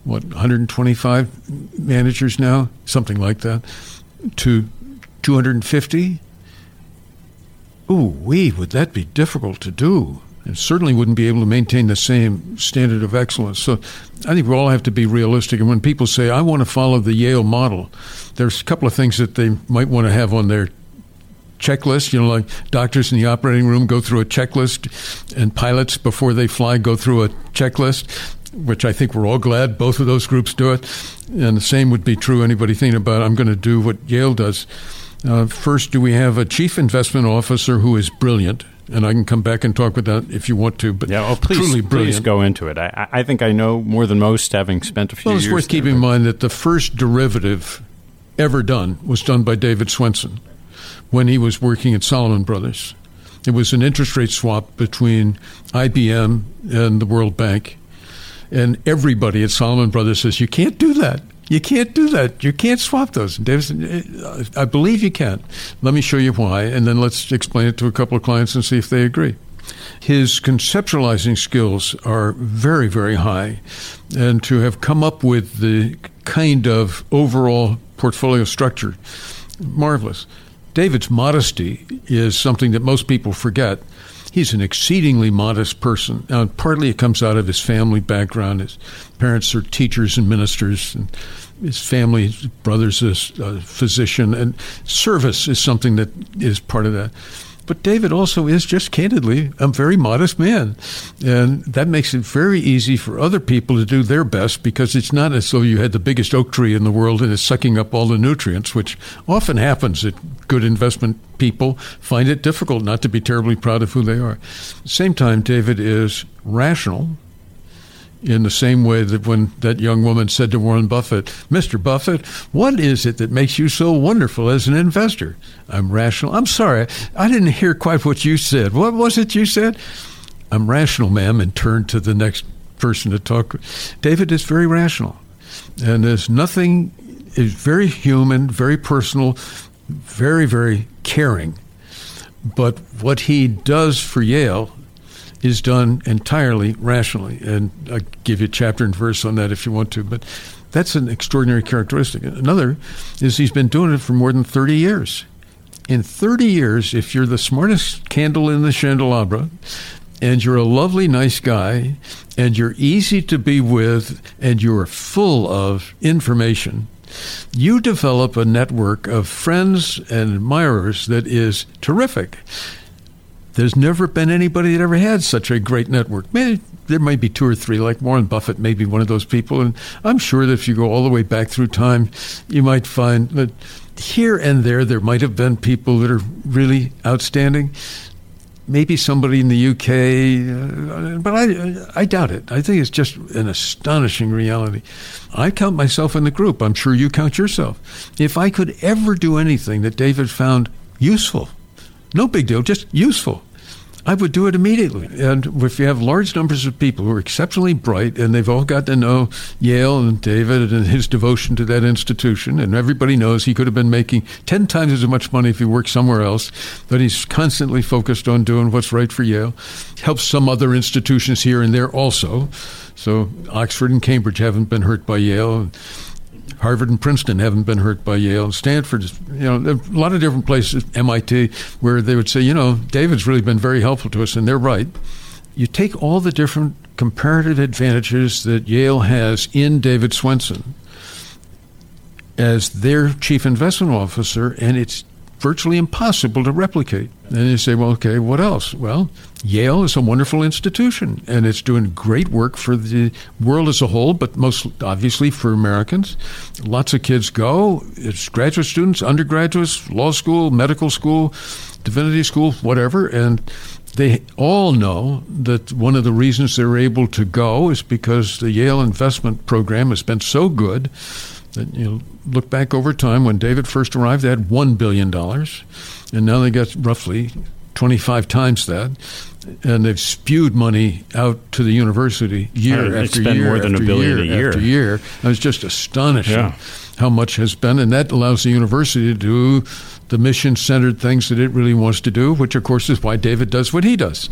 what, one hundred twenty-five managers now, something like that, to two hundred fifty, ooh, wee, would that be difficult to do? And certainly wouldn't be able to maintain the same standard of excellence. So I think we all have to be realistic. And when people say, I want to follow the Yale model, there's a couple of things that they might want to have on their checklist. You know, like doctors in the operating room go through a checklist, and pilots before they fly go through a checklist, which I think we're all glad both of those groups do it. And the same would be true anybody thinking about, I'm going to do what Yale does. Uh, first, do we have a chief investment officer who is brilliant? And I can come back and talk with that if you want to. But yeah, well, please, truly brilliant. Please go into it. I, I think I know more than most, having spent a few years. Well, it's years worth there. Keeping in mind that the first derivative ever done was done by David Swenson when he was working at Salomon Brothers. It was an interest rate swap between I B M and the World Bank. And everybody at Salomon Brothers says, you can't do that. You can't do that. You can't swap those. Davidson, I believe you can. Let me show you why, and then let's explain it to a couple of clients and see if they agree. His conceptualizing skills are very, very high, and to have come up with the kind of overall portfolio structure, marvelous. David's modesty is something that most people forget. He's an exceedingly modest person. Now, partly it comes out of his family background. His parents are teachers and ministers, and his family, his brother's a physician, and service is something that is part of that. But David also is, just candidly, a very modest man, and that makes it very easy for other people to do their best, because it's not as though you had the biggest oak tree in the world and it's sucking up all the nutrients, which often happens at good investment people find it difficult not to be terribly proud of who they are. At the same time, David is rational in the same way that when that young woman said to Warren Buffett, Mister Buffett, what is it that makes you so wonderful as an investor? I'm rational. I'm sorry, I didn't hear quite what you said. What was it you said? I'm rational, ma'am, and turned to the next person to talk. David is very rational, and there's nothing, is very human, very personal, very, very caring. But what he does for Yale is done entirely rationally. And I'll give you chapter and verse on that if you want to. But that's an extraordinary characteristic. Another is he's been doing it for more than thirty years. In thirty years, if you're the smartest candle in the candelabra, and you're a lovely, nice guy, and you're easy to be with, and you're full of information, you develop a network of friends and admirers that is terrific. There's never been anybody that ever had such a great network. Maybe, there might be two or three, like Warren Buffett may be one of those people. And I'm sure that if you go all the way back through time, you might find that here and there, there might have been people that are really outstanding. Maybe somebody in the U K, uh, but I, I doubt it. I think it's just an astonishing reality. I count myself in the group. I'm sure you count yourself. If I could ever do anything that David found useful, no big deal, just useful, I would do it immediately. And if you have large numbers of people who are exceptionally bright, and they've all got to know Yale and David and his devotion to that institution, and everybody knows he could have been making ten times as much money if he worked somewhere else, but he's constantly focused on doing what's right for Yale, helps some other institutions here and there also. So Oxford and Cambridge haven't been hurt by Yale. Harvard and Princeton haven't been hurt by Yale. Stanford, you know, a lot of different places, M I T, where they would say, you know, David's really been very helpful to us, and they're right. You take all the different comparative advantages that Yale has in David Swenson as their chief investment officer, and it's virtually impossible to replicate. And you say, well, okay, what else? Well, Yale is a wonderful institution, and it's doing great work for the world as a whole, but most obviously for Americans. Lots of kids go. It's graduate students, undergraduates, law school, medical school, divinity school, whatever, and they all know that one of the reasons they're able to go is because the Yale investment program has been so good that, you know, look back over time. When David first arrived, they had one billion dollars, and now they got roughly twenty-five times that, and they've spewed money out to the university year after year. It's been more than a billion a year. After year. And it's just astonishing yeah. how much has been, and that allows the university to do the mission-centered things that it really wants to do, which, of course, is why David does what he does.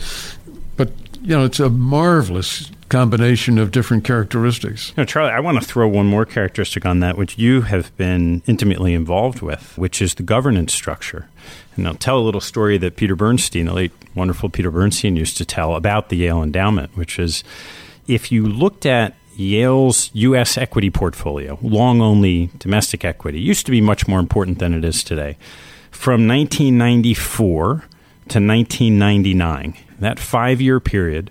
But, you know, it's a marvelous combination of different characteristics. You know, Charlie, I want to throw one more characteristic on that, which you have been intimately involved with, which is the governance structure. And I'll tell a little story that Peter Bernstein, the late wonderful Peter Bernstein, used to tell about the Yale endowment, which is if you looked at Yale's U S equity portfolio, long-only domestic equity, used to be much more important than it is today. From nineteen ninety-four to nineteen ninety-nine, that five-year period,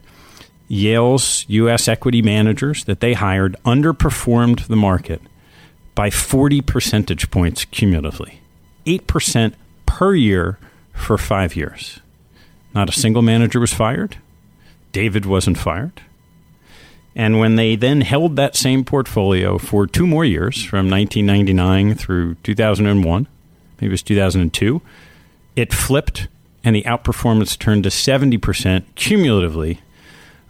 Yale's U S equity managers that they hired underperformed the market by forty percentage points cumulatively, eight percent per year for five years. Not a single manager was fired. David wasn't fired. And when they then held that same portfolio for two more years, from nineteen ninety-nine through two thousand one, maybe it was two thousand two, it flipped, and the outperformance turned to seventy percent cumulatively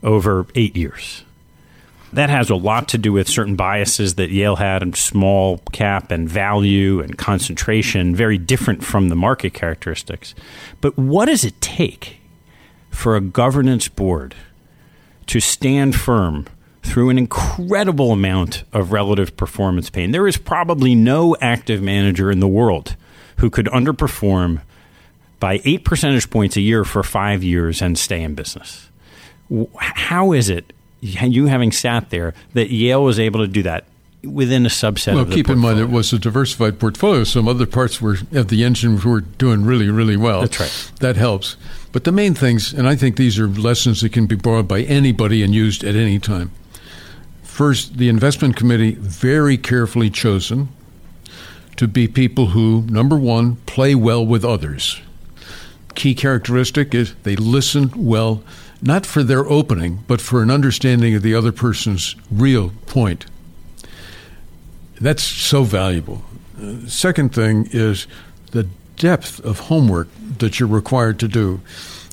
over eight years. That has a lot to do with certain biases that Yale had in small cap and value and concentration, very different from the market characteristics. But what does it take for a governance board to stand firm through an incredible amount of relative performance pain? There is probably no active manager in the world who could underperform by eight percentage points a year for five years and stay in business. How is it, you having sat there, that Yale was able to do that within a subset well, of the portfolio? Well, keep in mind, it was a diversified portfolio. Some other parts were of the engine were doing really, really well. That's right. That helps. But the main things, and I think these are lessons that can be borrowed by anybody and used at any time. First, the investment committee, very carefully chosen to be people who, number one, play well with others. Key characteristic is they listen well, not for their opening, but for an understanding of the other person's real point. That's so valuable. Uh, second thing is the depth of homework that you're required to do.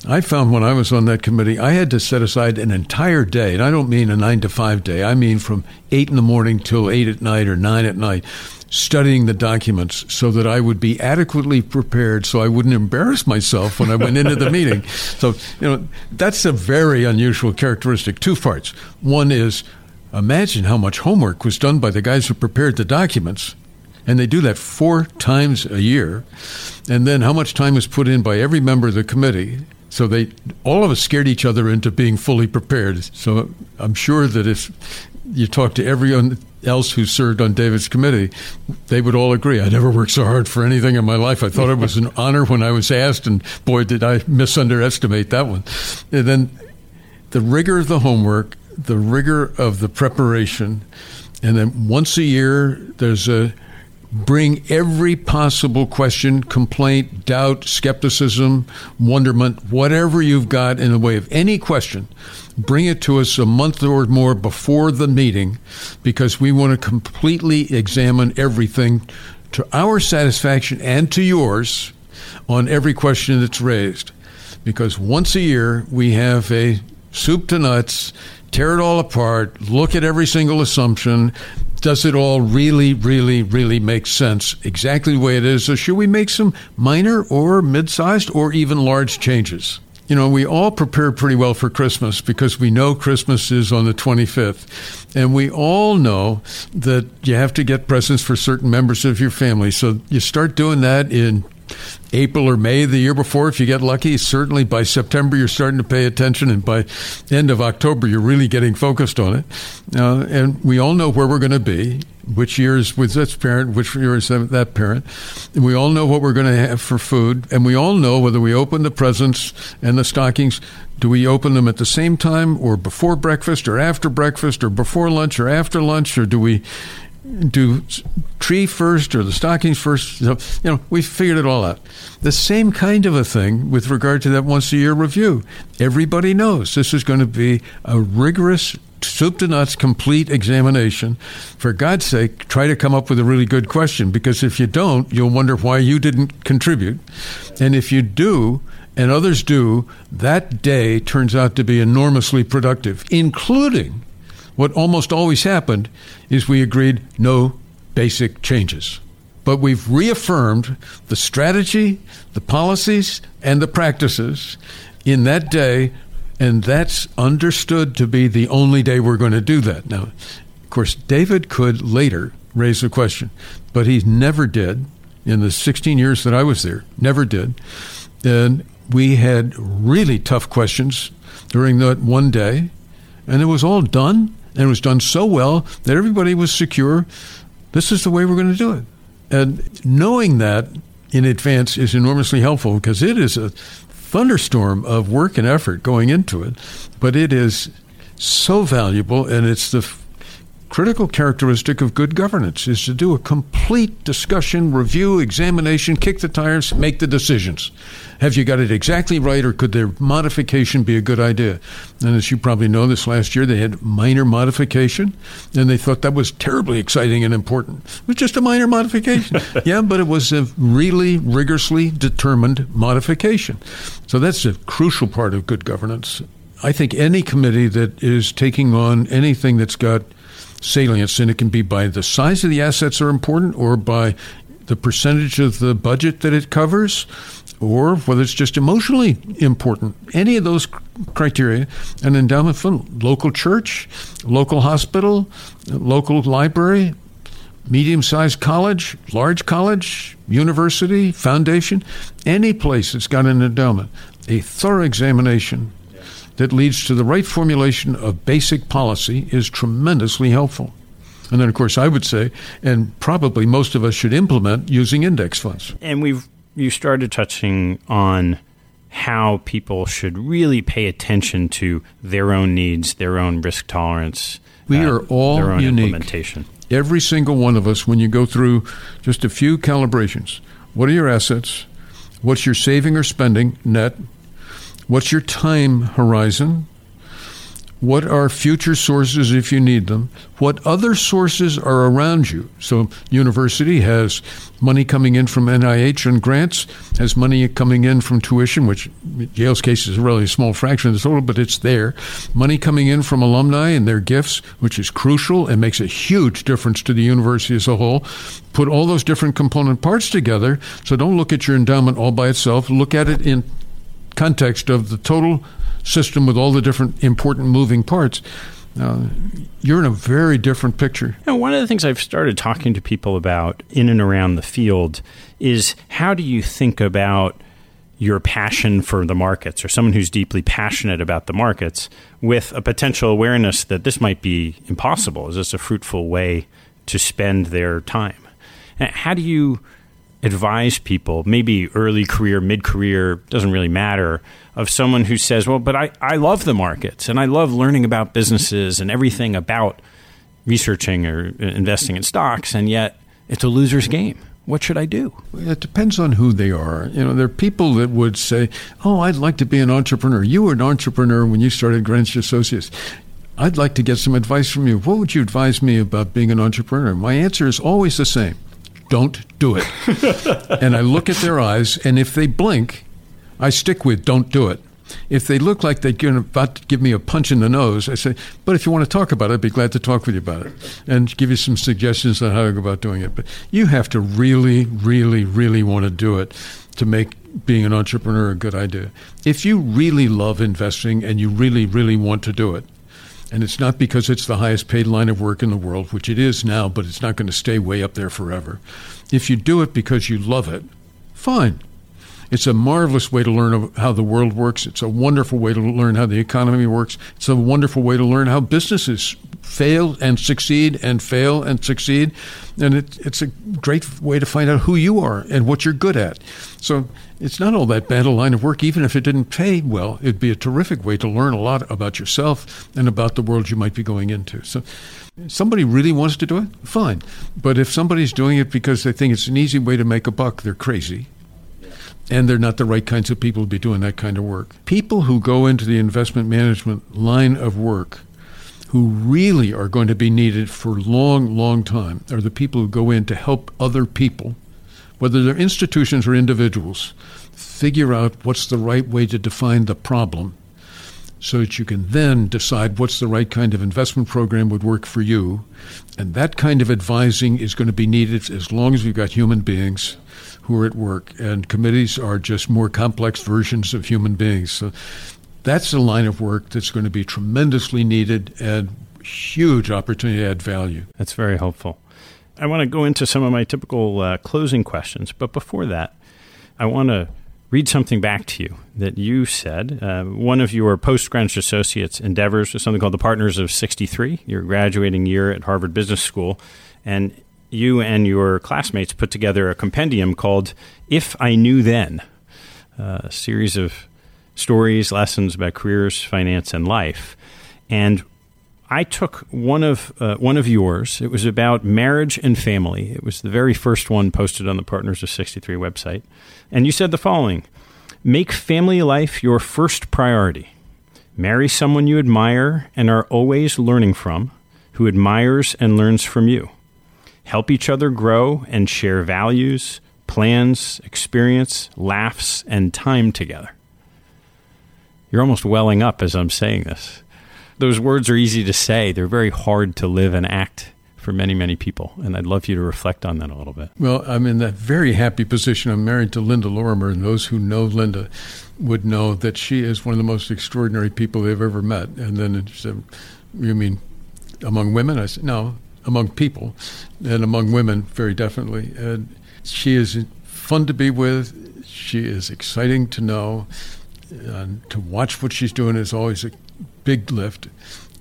I found when I was on that committee, I had to set aside an entire day, and I don't mean a nine to five day. I mean from eight in the morning till eight at night or nine at night, studying the documents so that I would be adequately prepared so I wouldn't embarrass myself when I went into the meeting. So, you know, that's a very unusual characteristic. Two parts. One is, imagine how much homework was done by the guys who prepared the documents, and they do that four times a year, and then how much time was put in by every member of the committee. So they all of us scared each other into being fully prepared. So I'm sure that if you talk to everyone else who served on David's committee, they would all agree. I never worked so hard for anything in my life. I thought it was an honor when I was asked, and boy, did I misunderestimate that one. And then the rigor of the homework, the rigor of the preparation, and then once a year, there's a bring every possible question, complaint, doubt, skepticism, wonderment, whatever you've got in the way of any question, bring it to us a month or more before the meeting, because we want to completely examine everything to our satisfaction and to yours on every question that's raised. Because once a year, we have a soup to nuts, tear it all apart, look at every single assumption. Does it all really, really, really make sense exactly the way it is? Or should we make some minor or mid-sized or even large changes? you know, we all prepare pretty well for Christmas because we know Christmas is on the twenty-fifth. And we all know that you have to get presents for certain members of your family. So you start doing that in April or May the year before, if you get lucky. Certainly by September, you're starting to pay attention. And by the end of October, you're really getting focused on it. Uh, and we all know where we're going to be, which year is with this parent, which year is that parent. And we all know what we're going to have for food. And we all know whether we open the presents and the stockings, do we open them at the same time or before breakfast or after breakfast or before lunch or after lunch, or do we do tree first or the stockings first? You know, we figured it all out. The same kind of a thing with regard to that once a year review. Everybody knows this is going to be a rigorous, soup to nuts, complete examination. For God's sake, try to come up with a really good question, because if you don't, you'll wonder why you didn't contribute. And if you do, and others do, that day turns out to be enormously productive, including what almost always happened is we agreed no basic changes. But we've reaffirmed the strategy, the policies, and the practices in that day, and that's understood to be the only day we're going to do that. Now, of course, David could later raise the question, but he never did in the sixteen years that I was there, never did. And we had really tough questions during that one day, and it was all done. And it was done so well that everybody was secure. This is the way we're going to do it. And knowing that in advance is enormously helpful, because it is a thunderstorm of work and effort going into it. But it is so valuable, and it's the f- critical characteristic of good governance is to do a complete discussion, review, examination, kick the tires, make the decisions. Have you got it exactly right, or could their modification be a good idea? And as you probably know, this last year they had minor modification, and they thought that was terribly exciting and important. It was just a minor modification. Yeah, but it was a really rigorously determined modification. So that's a crucial part of good governance. I think any committee that is taking on anything that's got salience, and it can be by the size of the assets are important, or by the percentage of the budget that it covers, or whether it's just emotionally important, any of those criteria. An endowment fund, local church, local hospital, local library, medium-sized college, large college, university, foundation, any place that's got an endowment, a thorough examination that leads to the right formulation of basic policy is tremendously helpful. And then, of course, I would say, and probably most of us should implement using index funds. And we've you started touching on how people should really pay attention to their own needs, their own risk tolerance. We uh, are all their own unique. Implementation. Every single one of us, when you go through just a few calibrations, what are your assets? What's your saving or spending net? What's your time horizon? What are future sources if you need them? What other sources are around you? So university has money coming in from N I H and grants, has money coming in from tuition, which in Yale's case is a really small fraction of the total, but it's there. Money coming in from alumni and their gifts, which is crucial and makes a huge difference to the university as a whole. Put all those different component parts together. So don't look at your endowment all by itself. Look at it in context of the total system with all the different important moving parts. Uh, you're in a very different picture. And one of the things I've started talking to people about in and around the field is, how do you think about your passion for the markets, or someone who's deeply passionate about the markets, with a potential awareness that this might be impossible? Is this a fruitful way to spend their time? How do you advise people, maybe early career, mid-career, doesn't really matter, of someone who says, well, but I, I love the markets and I love learning about businesses and everything about researching or investing in stocks, and yet it's a loser's game. What should I do? It depends on who they are. You know, there are people that would say, oh, I'd like to be an entrepreneur. You were an entrepreneur when you started Greenwich Associates. I'd like to get some advice from you. What would you advise me about being an entrepreneur? My answer is always the same. Don't do it. And I look at their eyes, and if they blink, I stick with don't do it. If they look like they're about to give me a punch in the nose, I say, but if you want to talk about it, I'd be glad to talk with you about it and give you some suggestions on how to go about doing it. But you have to really, really, really want to do it to make being an entrepreneur a good idea. If you really love investing and you really, really want to do it, and it's not because it's the highest paid line of work in the world, which it is now, but it's not going to stay way up there forever. If you do it because you love it, fine. It's a marvelous way to learn how the world works. It's a wonderful way to learn how the economy works. It's a wonderful way to learn how businesses fail and succeed and fail and succeed. And it, it's a great way to find out who you are and what you're good at. So it's not all that bad a line of work. Even if it didn't pay well, it'd be a terrific way to learn a lot about yourself and about the world you might be going into. So somebody really wants to do it, fine. But if somebody's doing it because they think it's an easy way to make a buck, they're crazy. And they're not the right kinds of people to be doing that kind of work. People who go into the investment management line of work who really are going to be needed for long, long time are the people who go in to help other people, whether they're institutions or individuals, figure out what's the right way to define the problem so that you can then decide what's the right kind of investment program would work for you. And that kind of advising is going to be needed as long as we've got human beings who are at work, and committees are just more complex versions of human beings. So that's a line of work that's going to be tremendously needed and huge opportunity to add value. That's very helpful. I want to go into some of my typical uh, closing questions, but before that, I want to read something back to you that you said. Uh, one of your post-Greenwich Associates endeavors was something called the Partners of sixty-three, your graduating year at Harvard Business School, and you and your classmates put together a compendium called If I Knew Then, a series of stories, lessons about careers, finance, and life. And I took one of uh, one of yours. It was about marriage and family. It was the very first one posted on the Partners of sixty-three website. And you said the following: make family life your first priority. Marry someone you admire and are always learning from, who admires and learns from you. Help each other grow and share values, plans, experience, laughs, and time together. You're almost welling up as I'm saying this. Those words are easy to say. They're very hard to live and act for many, many people. And I'd love you to reflect on that a little bit. Well, I'm in that very happy position. I'm married to Linda Lorimer, and those who know Linda would know that she is one of the most extraordinary people they've ever met. And then she said, you mean among women? I said, no, among people, and among women, very definitely. And she is fun to be with. She is exciting to know. And to watch what she's doing is always a big lift,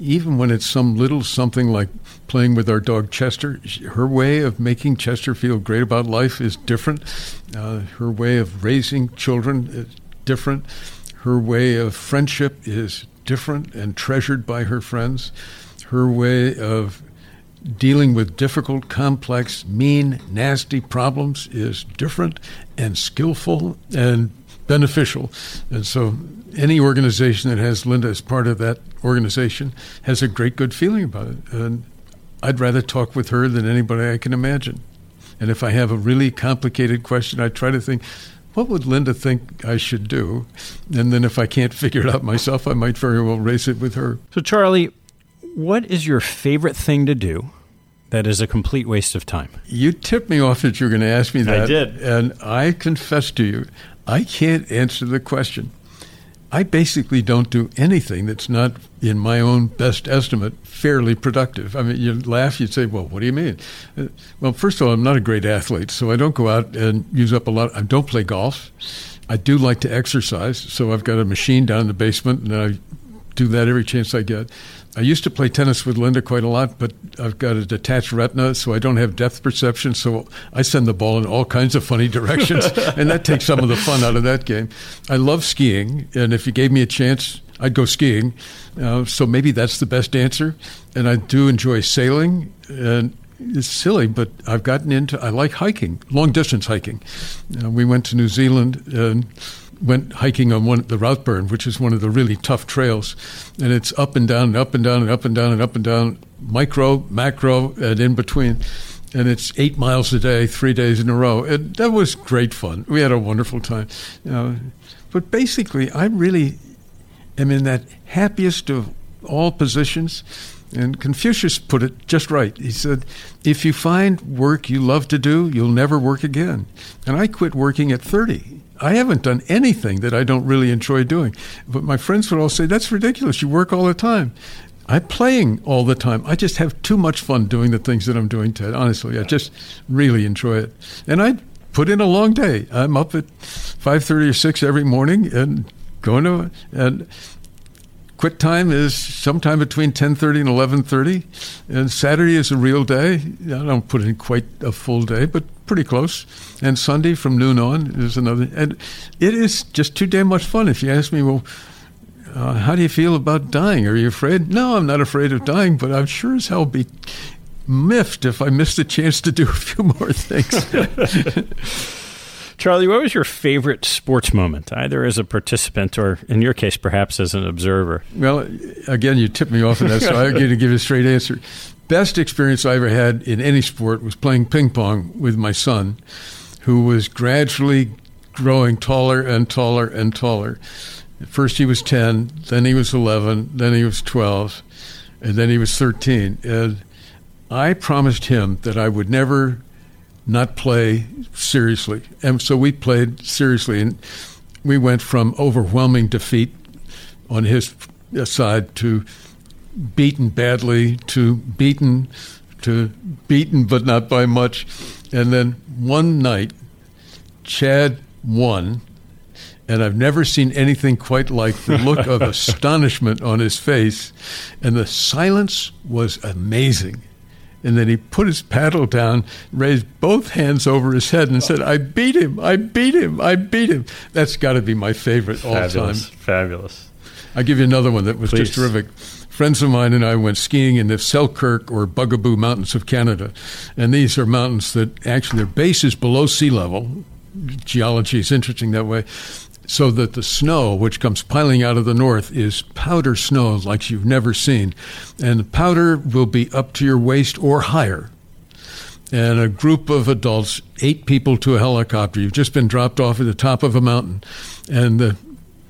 even when it's some little something like playing with our dog Chester. Her way of making Chester feel great about life is different. Uh, her way of raising children is different. Her way of friendship is different and treasured by her friends. Her way of dealing with difficult, complex, mean, nasty problems is different and skillful and beneficial. And so any organization that has Linda as part of that organization has a great good feeling about it. And I'd rather talk with her than anybody I can imagine. And if I have a really complicated question, I try to think, what would Linda think I should do? And then if I can't figure it out myself, I might very well raise it with her. So Charlie, what is your favorite thing to do that is a complete waste of time? You tipped me off that you were going to ask me that. I did. And I confess to you, I can't answer the question. I basically don't do anything that's not, in my own best estimate, fairly productive. I mean, you laugh, you'd say, well, what do you mean? Uh, well, first of all, I'm not a great athlete, so I don't go out and use up a lot. I don't play golf. I do like to exercise, so I've got a machine down in the basement, and I do that every chance I get. I used to play tennis with Linda quite a lot, but I've got a detached retina, so I don't have depth perception, so I send the ball in all kinds of funny directions, and that takes some of the fun out of that game. I love skiing, and if you gave me a chance, I'd go skiing, uh, so maybe that's the best answer. And I do enjoy sailing, and it's silly, but I've gotten into, I like hiking, long-distance hiking. Uh, we went to New Zealand, and went hiking on one the Routhburn, which is one of the really tough trails, and it's up and down and up and down and up and down and up and down, micro, macro, and in between, and it's eight miles a day, three days in a row, and that was great fun. We had a wonderful time. Uh, but basically, I really am in that happiest of all positions, and Confucius put it just right. He said, if you find work you love to do, you'll never work again. And I quit working at thirty. I haven't done anything that I don't really enjoy doing. But my friends would all say, that's ridiculous. You work all the time. I'm playing all the time. I just have too much fun doing the things that I'm doing, Ted. Honestly, I just really enjoy it. And I put in a long day. I'm up at five thirty or six every morning and going to and quit time is sometime between ten thirty and eleven thirty. And Saturday is a real day. I don't put in quite a full day, but pretty close. And Sunday from noon on is another. And it is just too damn much fun. If you ask me, well, Uh, how do you feel about dying? Are you afraid? No, I'm not afraid of dying, but I'm sure as hell be miffed if I missed a chance to do a few more things. Charlie, what was your favorite sports moment, either as a participant or, in your case, perhaps as an observer? Well, again, you tipped me off on that, so I'm going to give you a straight answer. Best experience I ever had in any sport was playing ping pong with my son, who was gradually growing taller and taller and taller. At first he was ten, then he was eleven, then he was twelve, and then he was thirteen. And I promised him that I would never not play seriously. And so we played seriously, and we went from overwhelming defeat on his side to beaten badly, to beaten, to beaten but not by much. And then one night, Chad won. And I've never seen anything quite like the look of astonishment on his face. And the silence was amazing. And then he put his paddle down, raised both hands over his head and said, I beat him, I beat him, I beat him. That's got to be my favorite all fabulous, time. Fabulous. I'll give you another one that was Please. Just terrific. Friends of mine and I went skiing in the Selkirk or Bugaboo Mountains of Canada. And these are mountains that actually their base is below sea level. Geology is interesting that way. So that the snow, which comes piling out of the north, is powder snow like you've never seen. And the powder will be up to your waist or higher. And a group of adults, eight people to a helicopter, you've just been dropped off at the top of a mountain. And the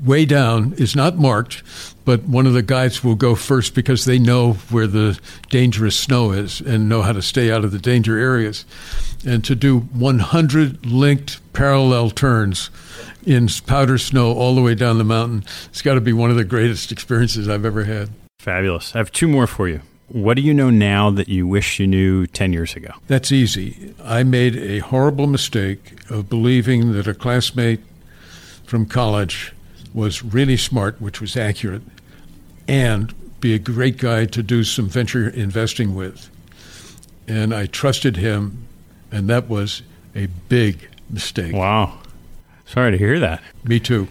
way down is not marked, but one of the guides will go first because they know where the dangerous snow is and know how to stay out of the danger areas. And to do one hundred linked parallel turns in powder snow all the way down the mountain, it's got to be one of the greatest experiences I've ever had. Fabulous. I have two more for you. What do you know now that you wish you knew ten years ago? That's easy. I made a horrible mistake of believing that a classmate from college was really smart, which was accurate, and be a great guy to do some venture investing with. And I trusted him, and that was a big mistake. Wow. Sorry to hear that. Me too.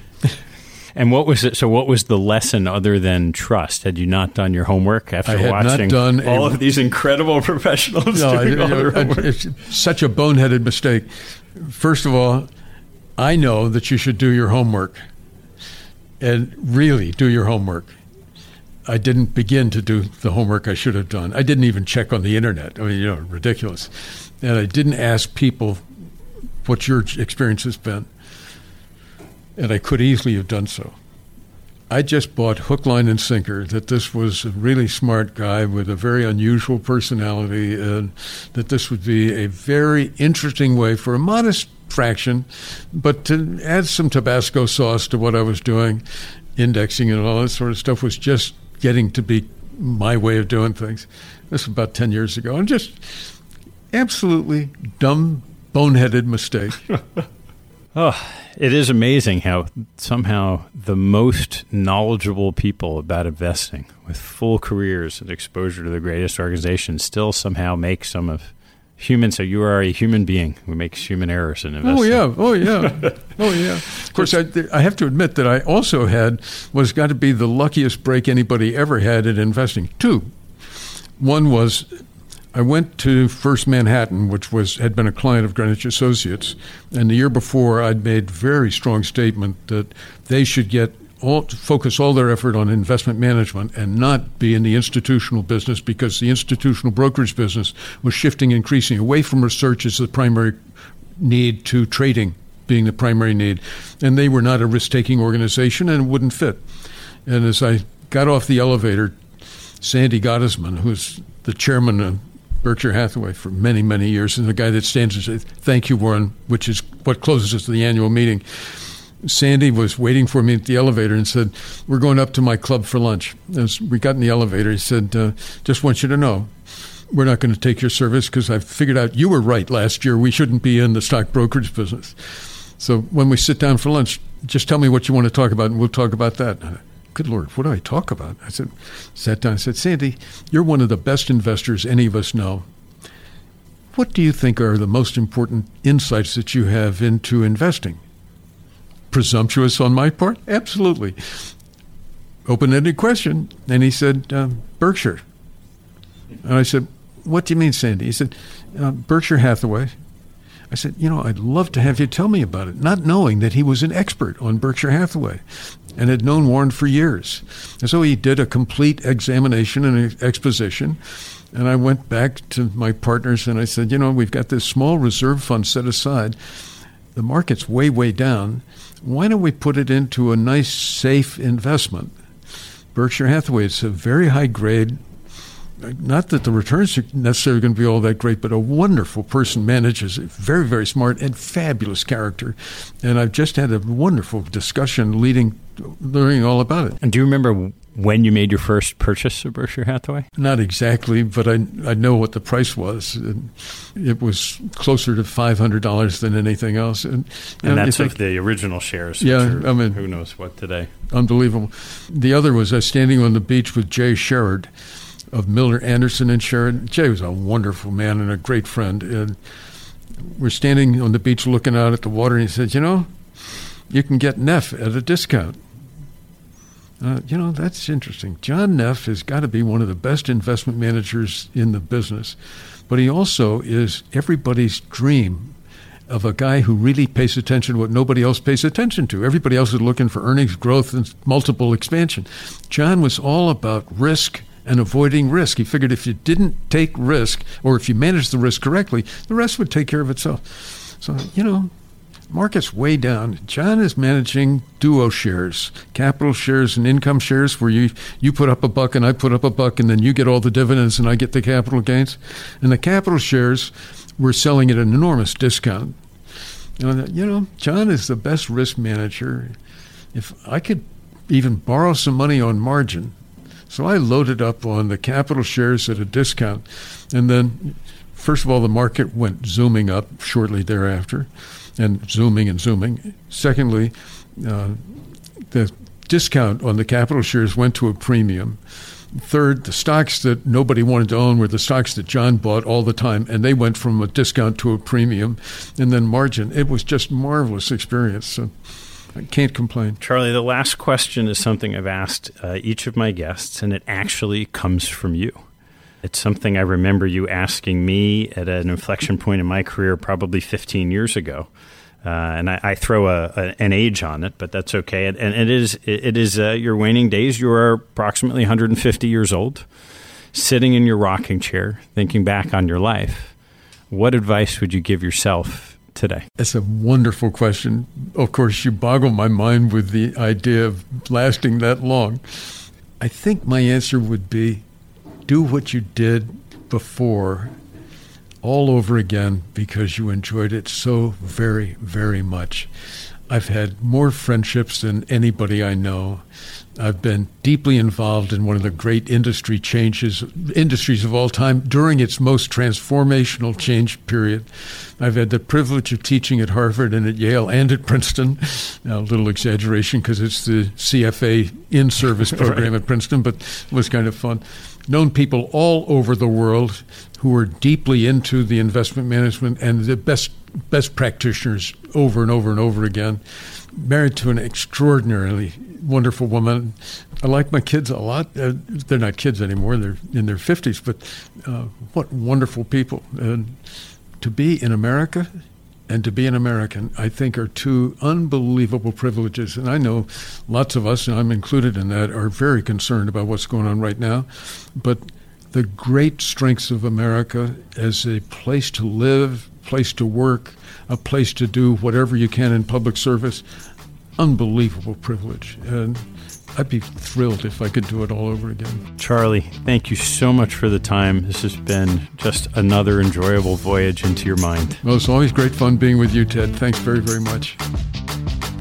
And what was it? So what was the lesson other than trust? Had you not done your homework after I had watching not done all a, of these incredible professionals no, doing I, all their homework? It's such a boneheaded mistake. First of all, I know that you should do your homework. And really do your homework. I didn't begin to do the homework I should have done. I didn't even check on the internet. I mean, you know, ridiculous. And I didn't ask people what your experience has been. And I could easily have done so. I just bought hook, line, and sinker that this was a really smart guy with a very unusual personality and that this would be a very interesting way for a modest fraction, but to add some Tabasco sauce to what I was doing, indexing and all that sort of stuff was just getting to be my way of doing things. This was about ten years ago. And just absolutely dumb, boneheaded mistake. Oh, it is amazing how somehow the most knowledgeable people about investing with full careers and exposure to the greatest organizations still somehow make some of human, so you are a human being who makes human errors in investing. Oh, yeah. Oh, yeah. Oh, yeah. Of course, I, I have to admit that I also had what's got to be the luckiest break anybody ever had at investing. Two. One was I went to First Manhattan, which was had been a client of Greenwich Associates, and the year before I'd made very strong statement that they should get all focus all their effort on investment management and not be in the institutional business because the institutional brokerage business was shifting increasingly away from research as the primary need to trading being the primary need. And they were not a risk-taking organization and it wouldn't fit. And as I got off the elevator, Sandy Gottesman, who's the chairman of Berkshire Hathaway for many, many years, and the guy that stands and says, thank you, Warren, which is what closes us to the annual meeting, Sandy was waiting for me at the elevator and said, "We're going up to my club for lunch." As we got in the elevator, he said, uh, "Just want you to know, we're not going to take your service because I figured out you were right last year. We shouldn't be in the stock brokerage business. So when we sit down for lunch, just tell me what you want to talk about, and we'll talk about that." And I, good Lord, what do I talk about? I said, sat down. I said, "Sandy, you're one of the best investors any of us know. What do you think are the most important insights that you have into investing?" Presumptuous on my part? Absolutely. Open-ended question. And he said, uh, "Berkshire." And I said, "What do you mean, Sandy?" He said, uh, "Berkshire Hathaway." I said, "You know, I'd love to have you tell me about it," not knowing that he was an expert on Berkshire Hathaway and had known Warren for years. And so he did a complete examination and exposition. And I went back to my partners and I said, "You know, we've got this small reserve fund set aside. The market's way, way down. Why don't we put it into a nice, safe investment? Berkshire Hathaway, it's a very high grade. Not that the returns are necessarily going to be all that great, but a wonderful person manages it, very, very smart and fabulous character." And I've just had a wonderful discussion leading, learning all about it. And do you remember when you made your first purchase of Berkshire Hathaway? Not exactly, but I I know what the price was. And it was closer to five hundred dollars than anything else. And, and know, that's of the original shares. Yeah, are, I mean, who knows what today. Unbelievable. The other was I was standing on the beach with Jay Sherrod of Miller, Anderson and Sherrod. Jay was a wonderful man and a great friend. And we're standing on the beach looking out at the water, and he said, "You know, you can get Neff at a discount." Uh, you know, that's interesting. John Neff has got to be one of the best investment managers in the business, but he also is everybody's dream of a guy who really pays attention to what nobody else pays attention to. Everybody else is looking for earnings growth and multiple expansion. John was all about risk and avoiding risk. He figured if you didn't take risk, or if you managed the risk correctly, the rest would take care of itself. So, you know, market's way down. John is managing duo shares, capital shares and income shares, where you, you put up a buck and I put up a buck, and then you get all the dividends and I get the capital gains. And the capital shares, we're selling at an enormous discount. And, you know, John is the best risk manager. If I could even borrow some money on margin. So I loaded up on the capital shares at a discount. And then, first of all, the market went zooming up shortly thereafter, and zooming and zooming. Secondly, uh, the discount on the capital shares went to a premium. Third, the stocks that nobody wanted to own were the stocks that John bought all the time, and they went from a discount to a premium. And then margin. It was just a marvelous experience. So I can't complain. Charlie, the last question is something I've asked uh, each of my guests, and it actually comes from you. It's something I remember you asking me at an inflection point in my career probably fifteen years ago. Uh, and I, I throw a, a, an age on it, but that's okay. And, and it is, it is uh, your waning days. You are approximately one hundred fifty years old, sitting in your rocking chair, thinking back on your life. What advice would you give yourself today? That's a wonderful question. Of course, you boggle my mind with the idea of lasting that long. I think my answer would be, do what you did before all over again because you enjoyed it so very, very much. I've had more friendships than anybody I know. I've been deeply involved in one of the great industry changes, industries of all time, during its most transformational change period. I've had the privilege of teaching at Harvard and at Yale and at Princeton. Now, a little exaggeration because it's the C F A in-service program right at Princeton, but it was kind of fun. Known people all over the world who are deeply into the investment management and the best best practitioners over and over and over again. Married to an extraordinarily wonderful woman. I like my kids a lot. Uh, they're not kids anymore. They're in their fifties, but uh, what wonderful people. And to be in America and to be an American, I think, are two unbelievable privileges. And I know lots of us, and I'm included in that, are very concerned about what's going on right now. But the great strengths of America as a place to live, place to work, a place to do whatever you can in public service, unbelievable privilege. And I'd be thrilled if I could do it all over again. Charlie, thank you so much for the time. This has been just another enjoyable voyage into your mind. Well, it's always great fun being with you, Ted. Thanks very, very much.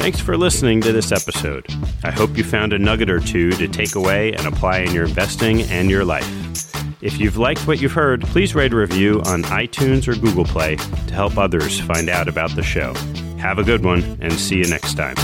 Thanks for listening to this episode. I hope you found a nugget or two to take away and apply in your investing and your life. If you've liked what you've heard, please rate a review on iTunes or Google Play to help others find out about the show. Have a good one, and see you next time.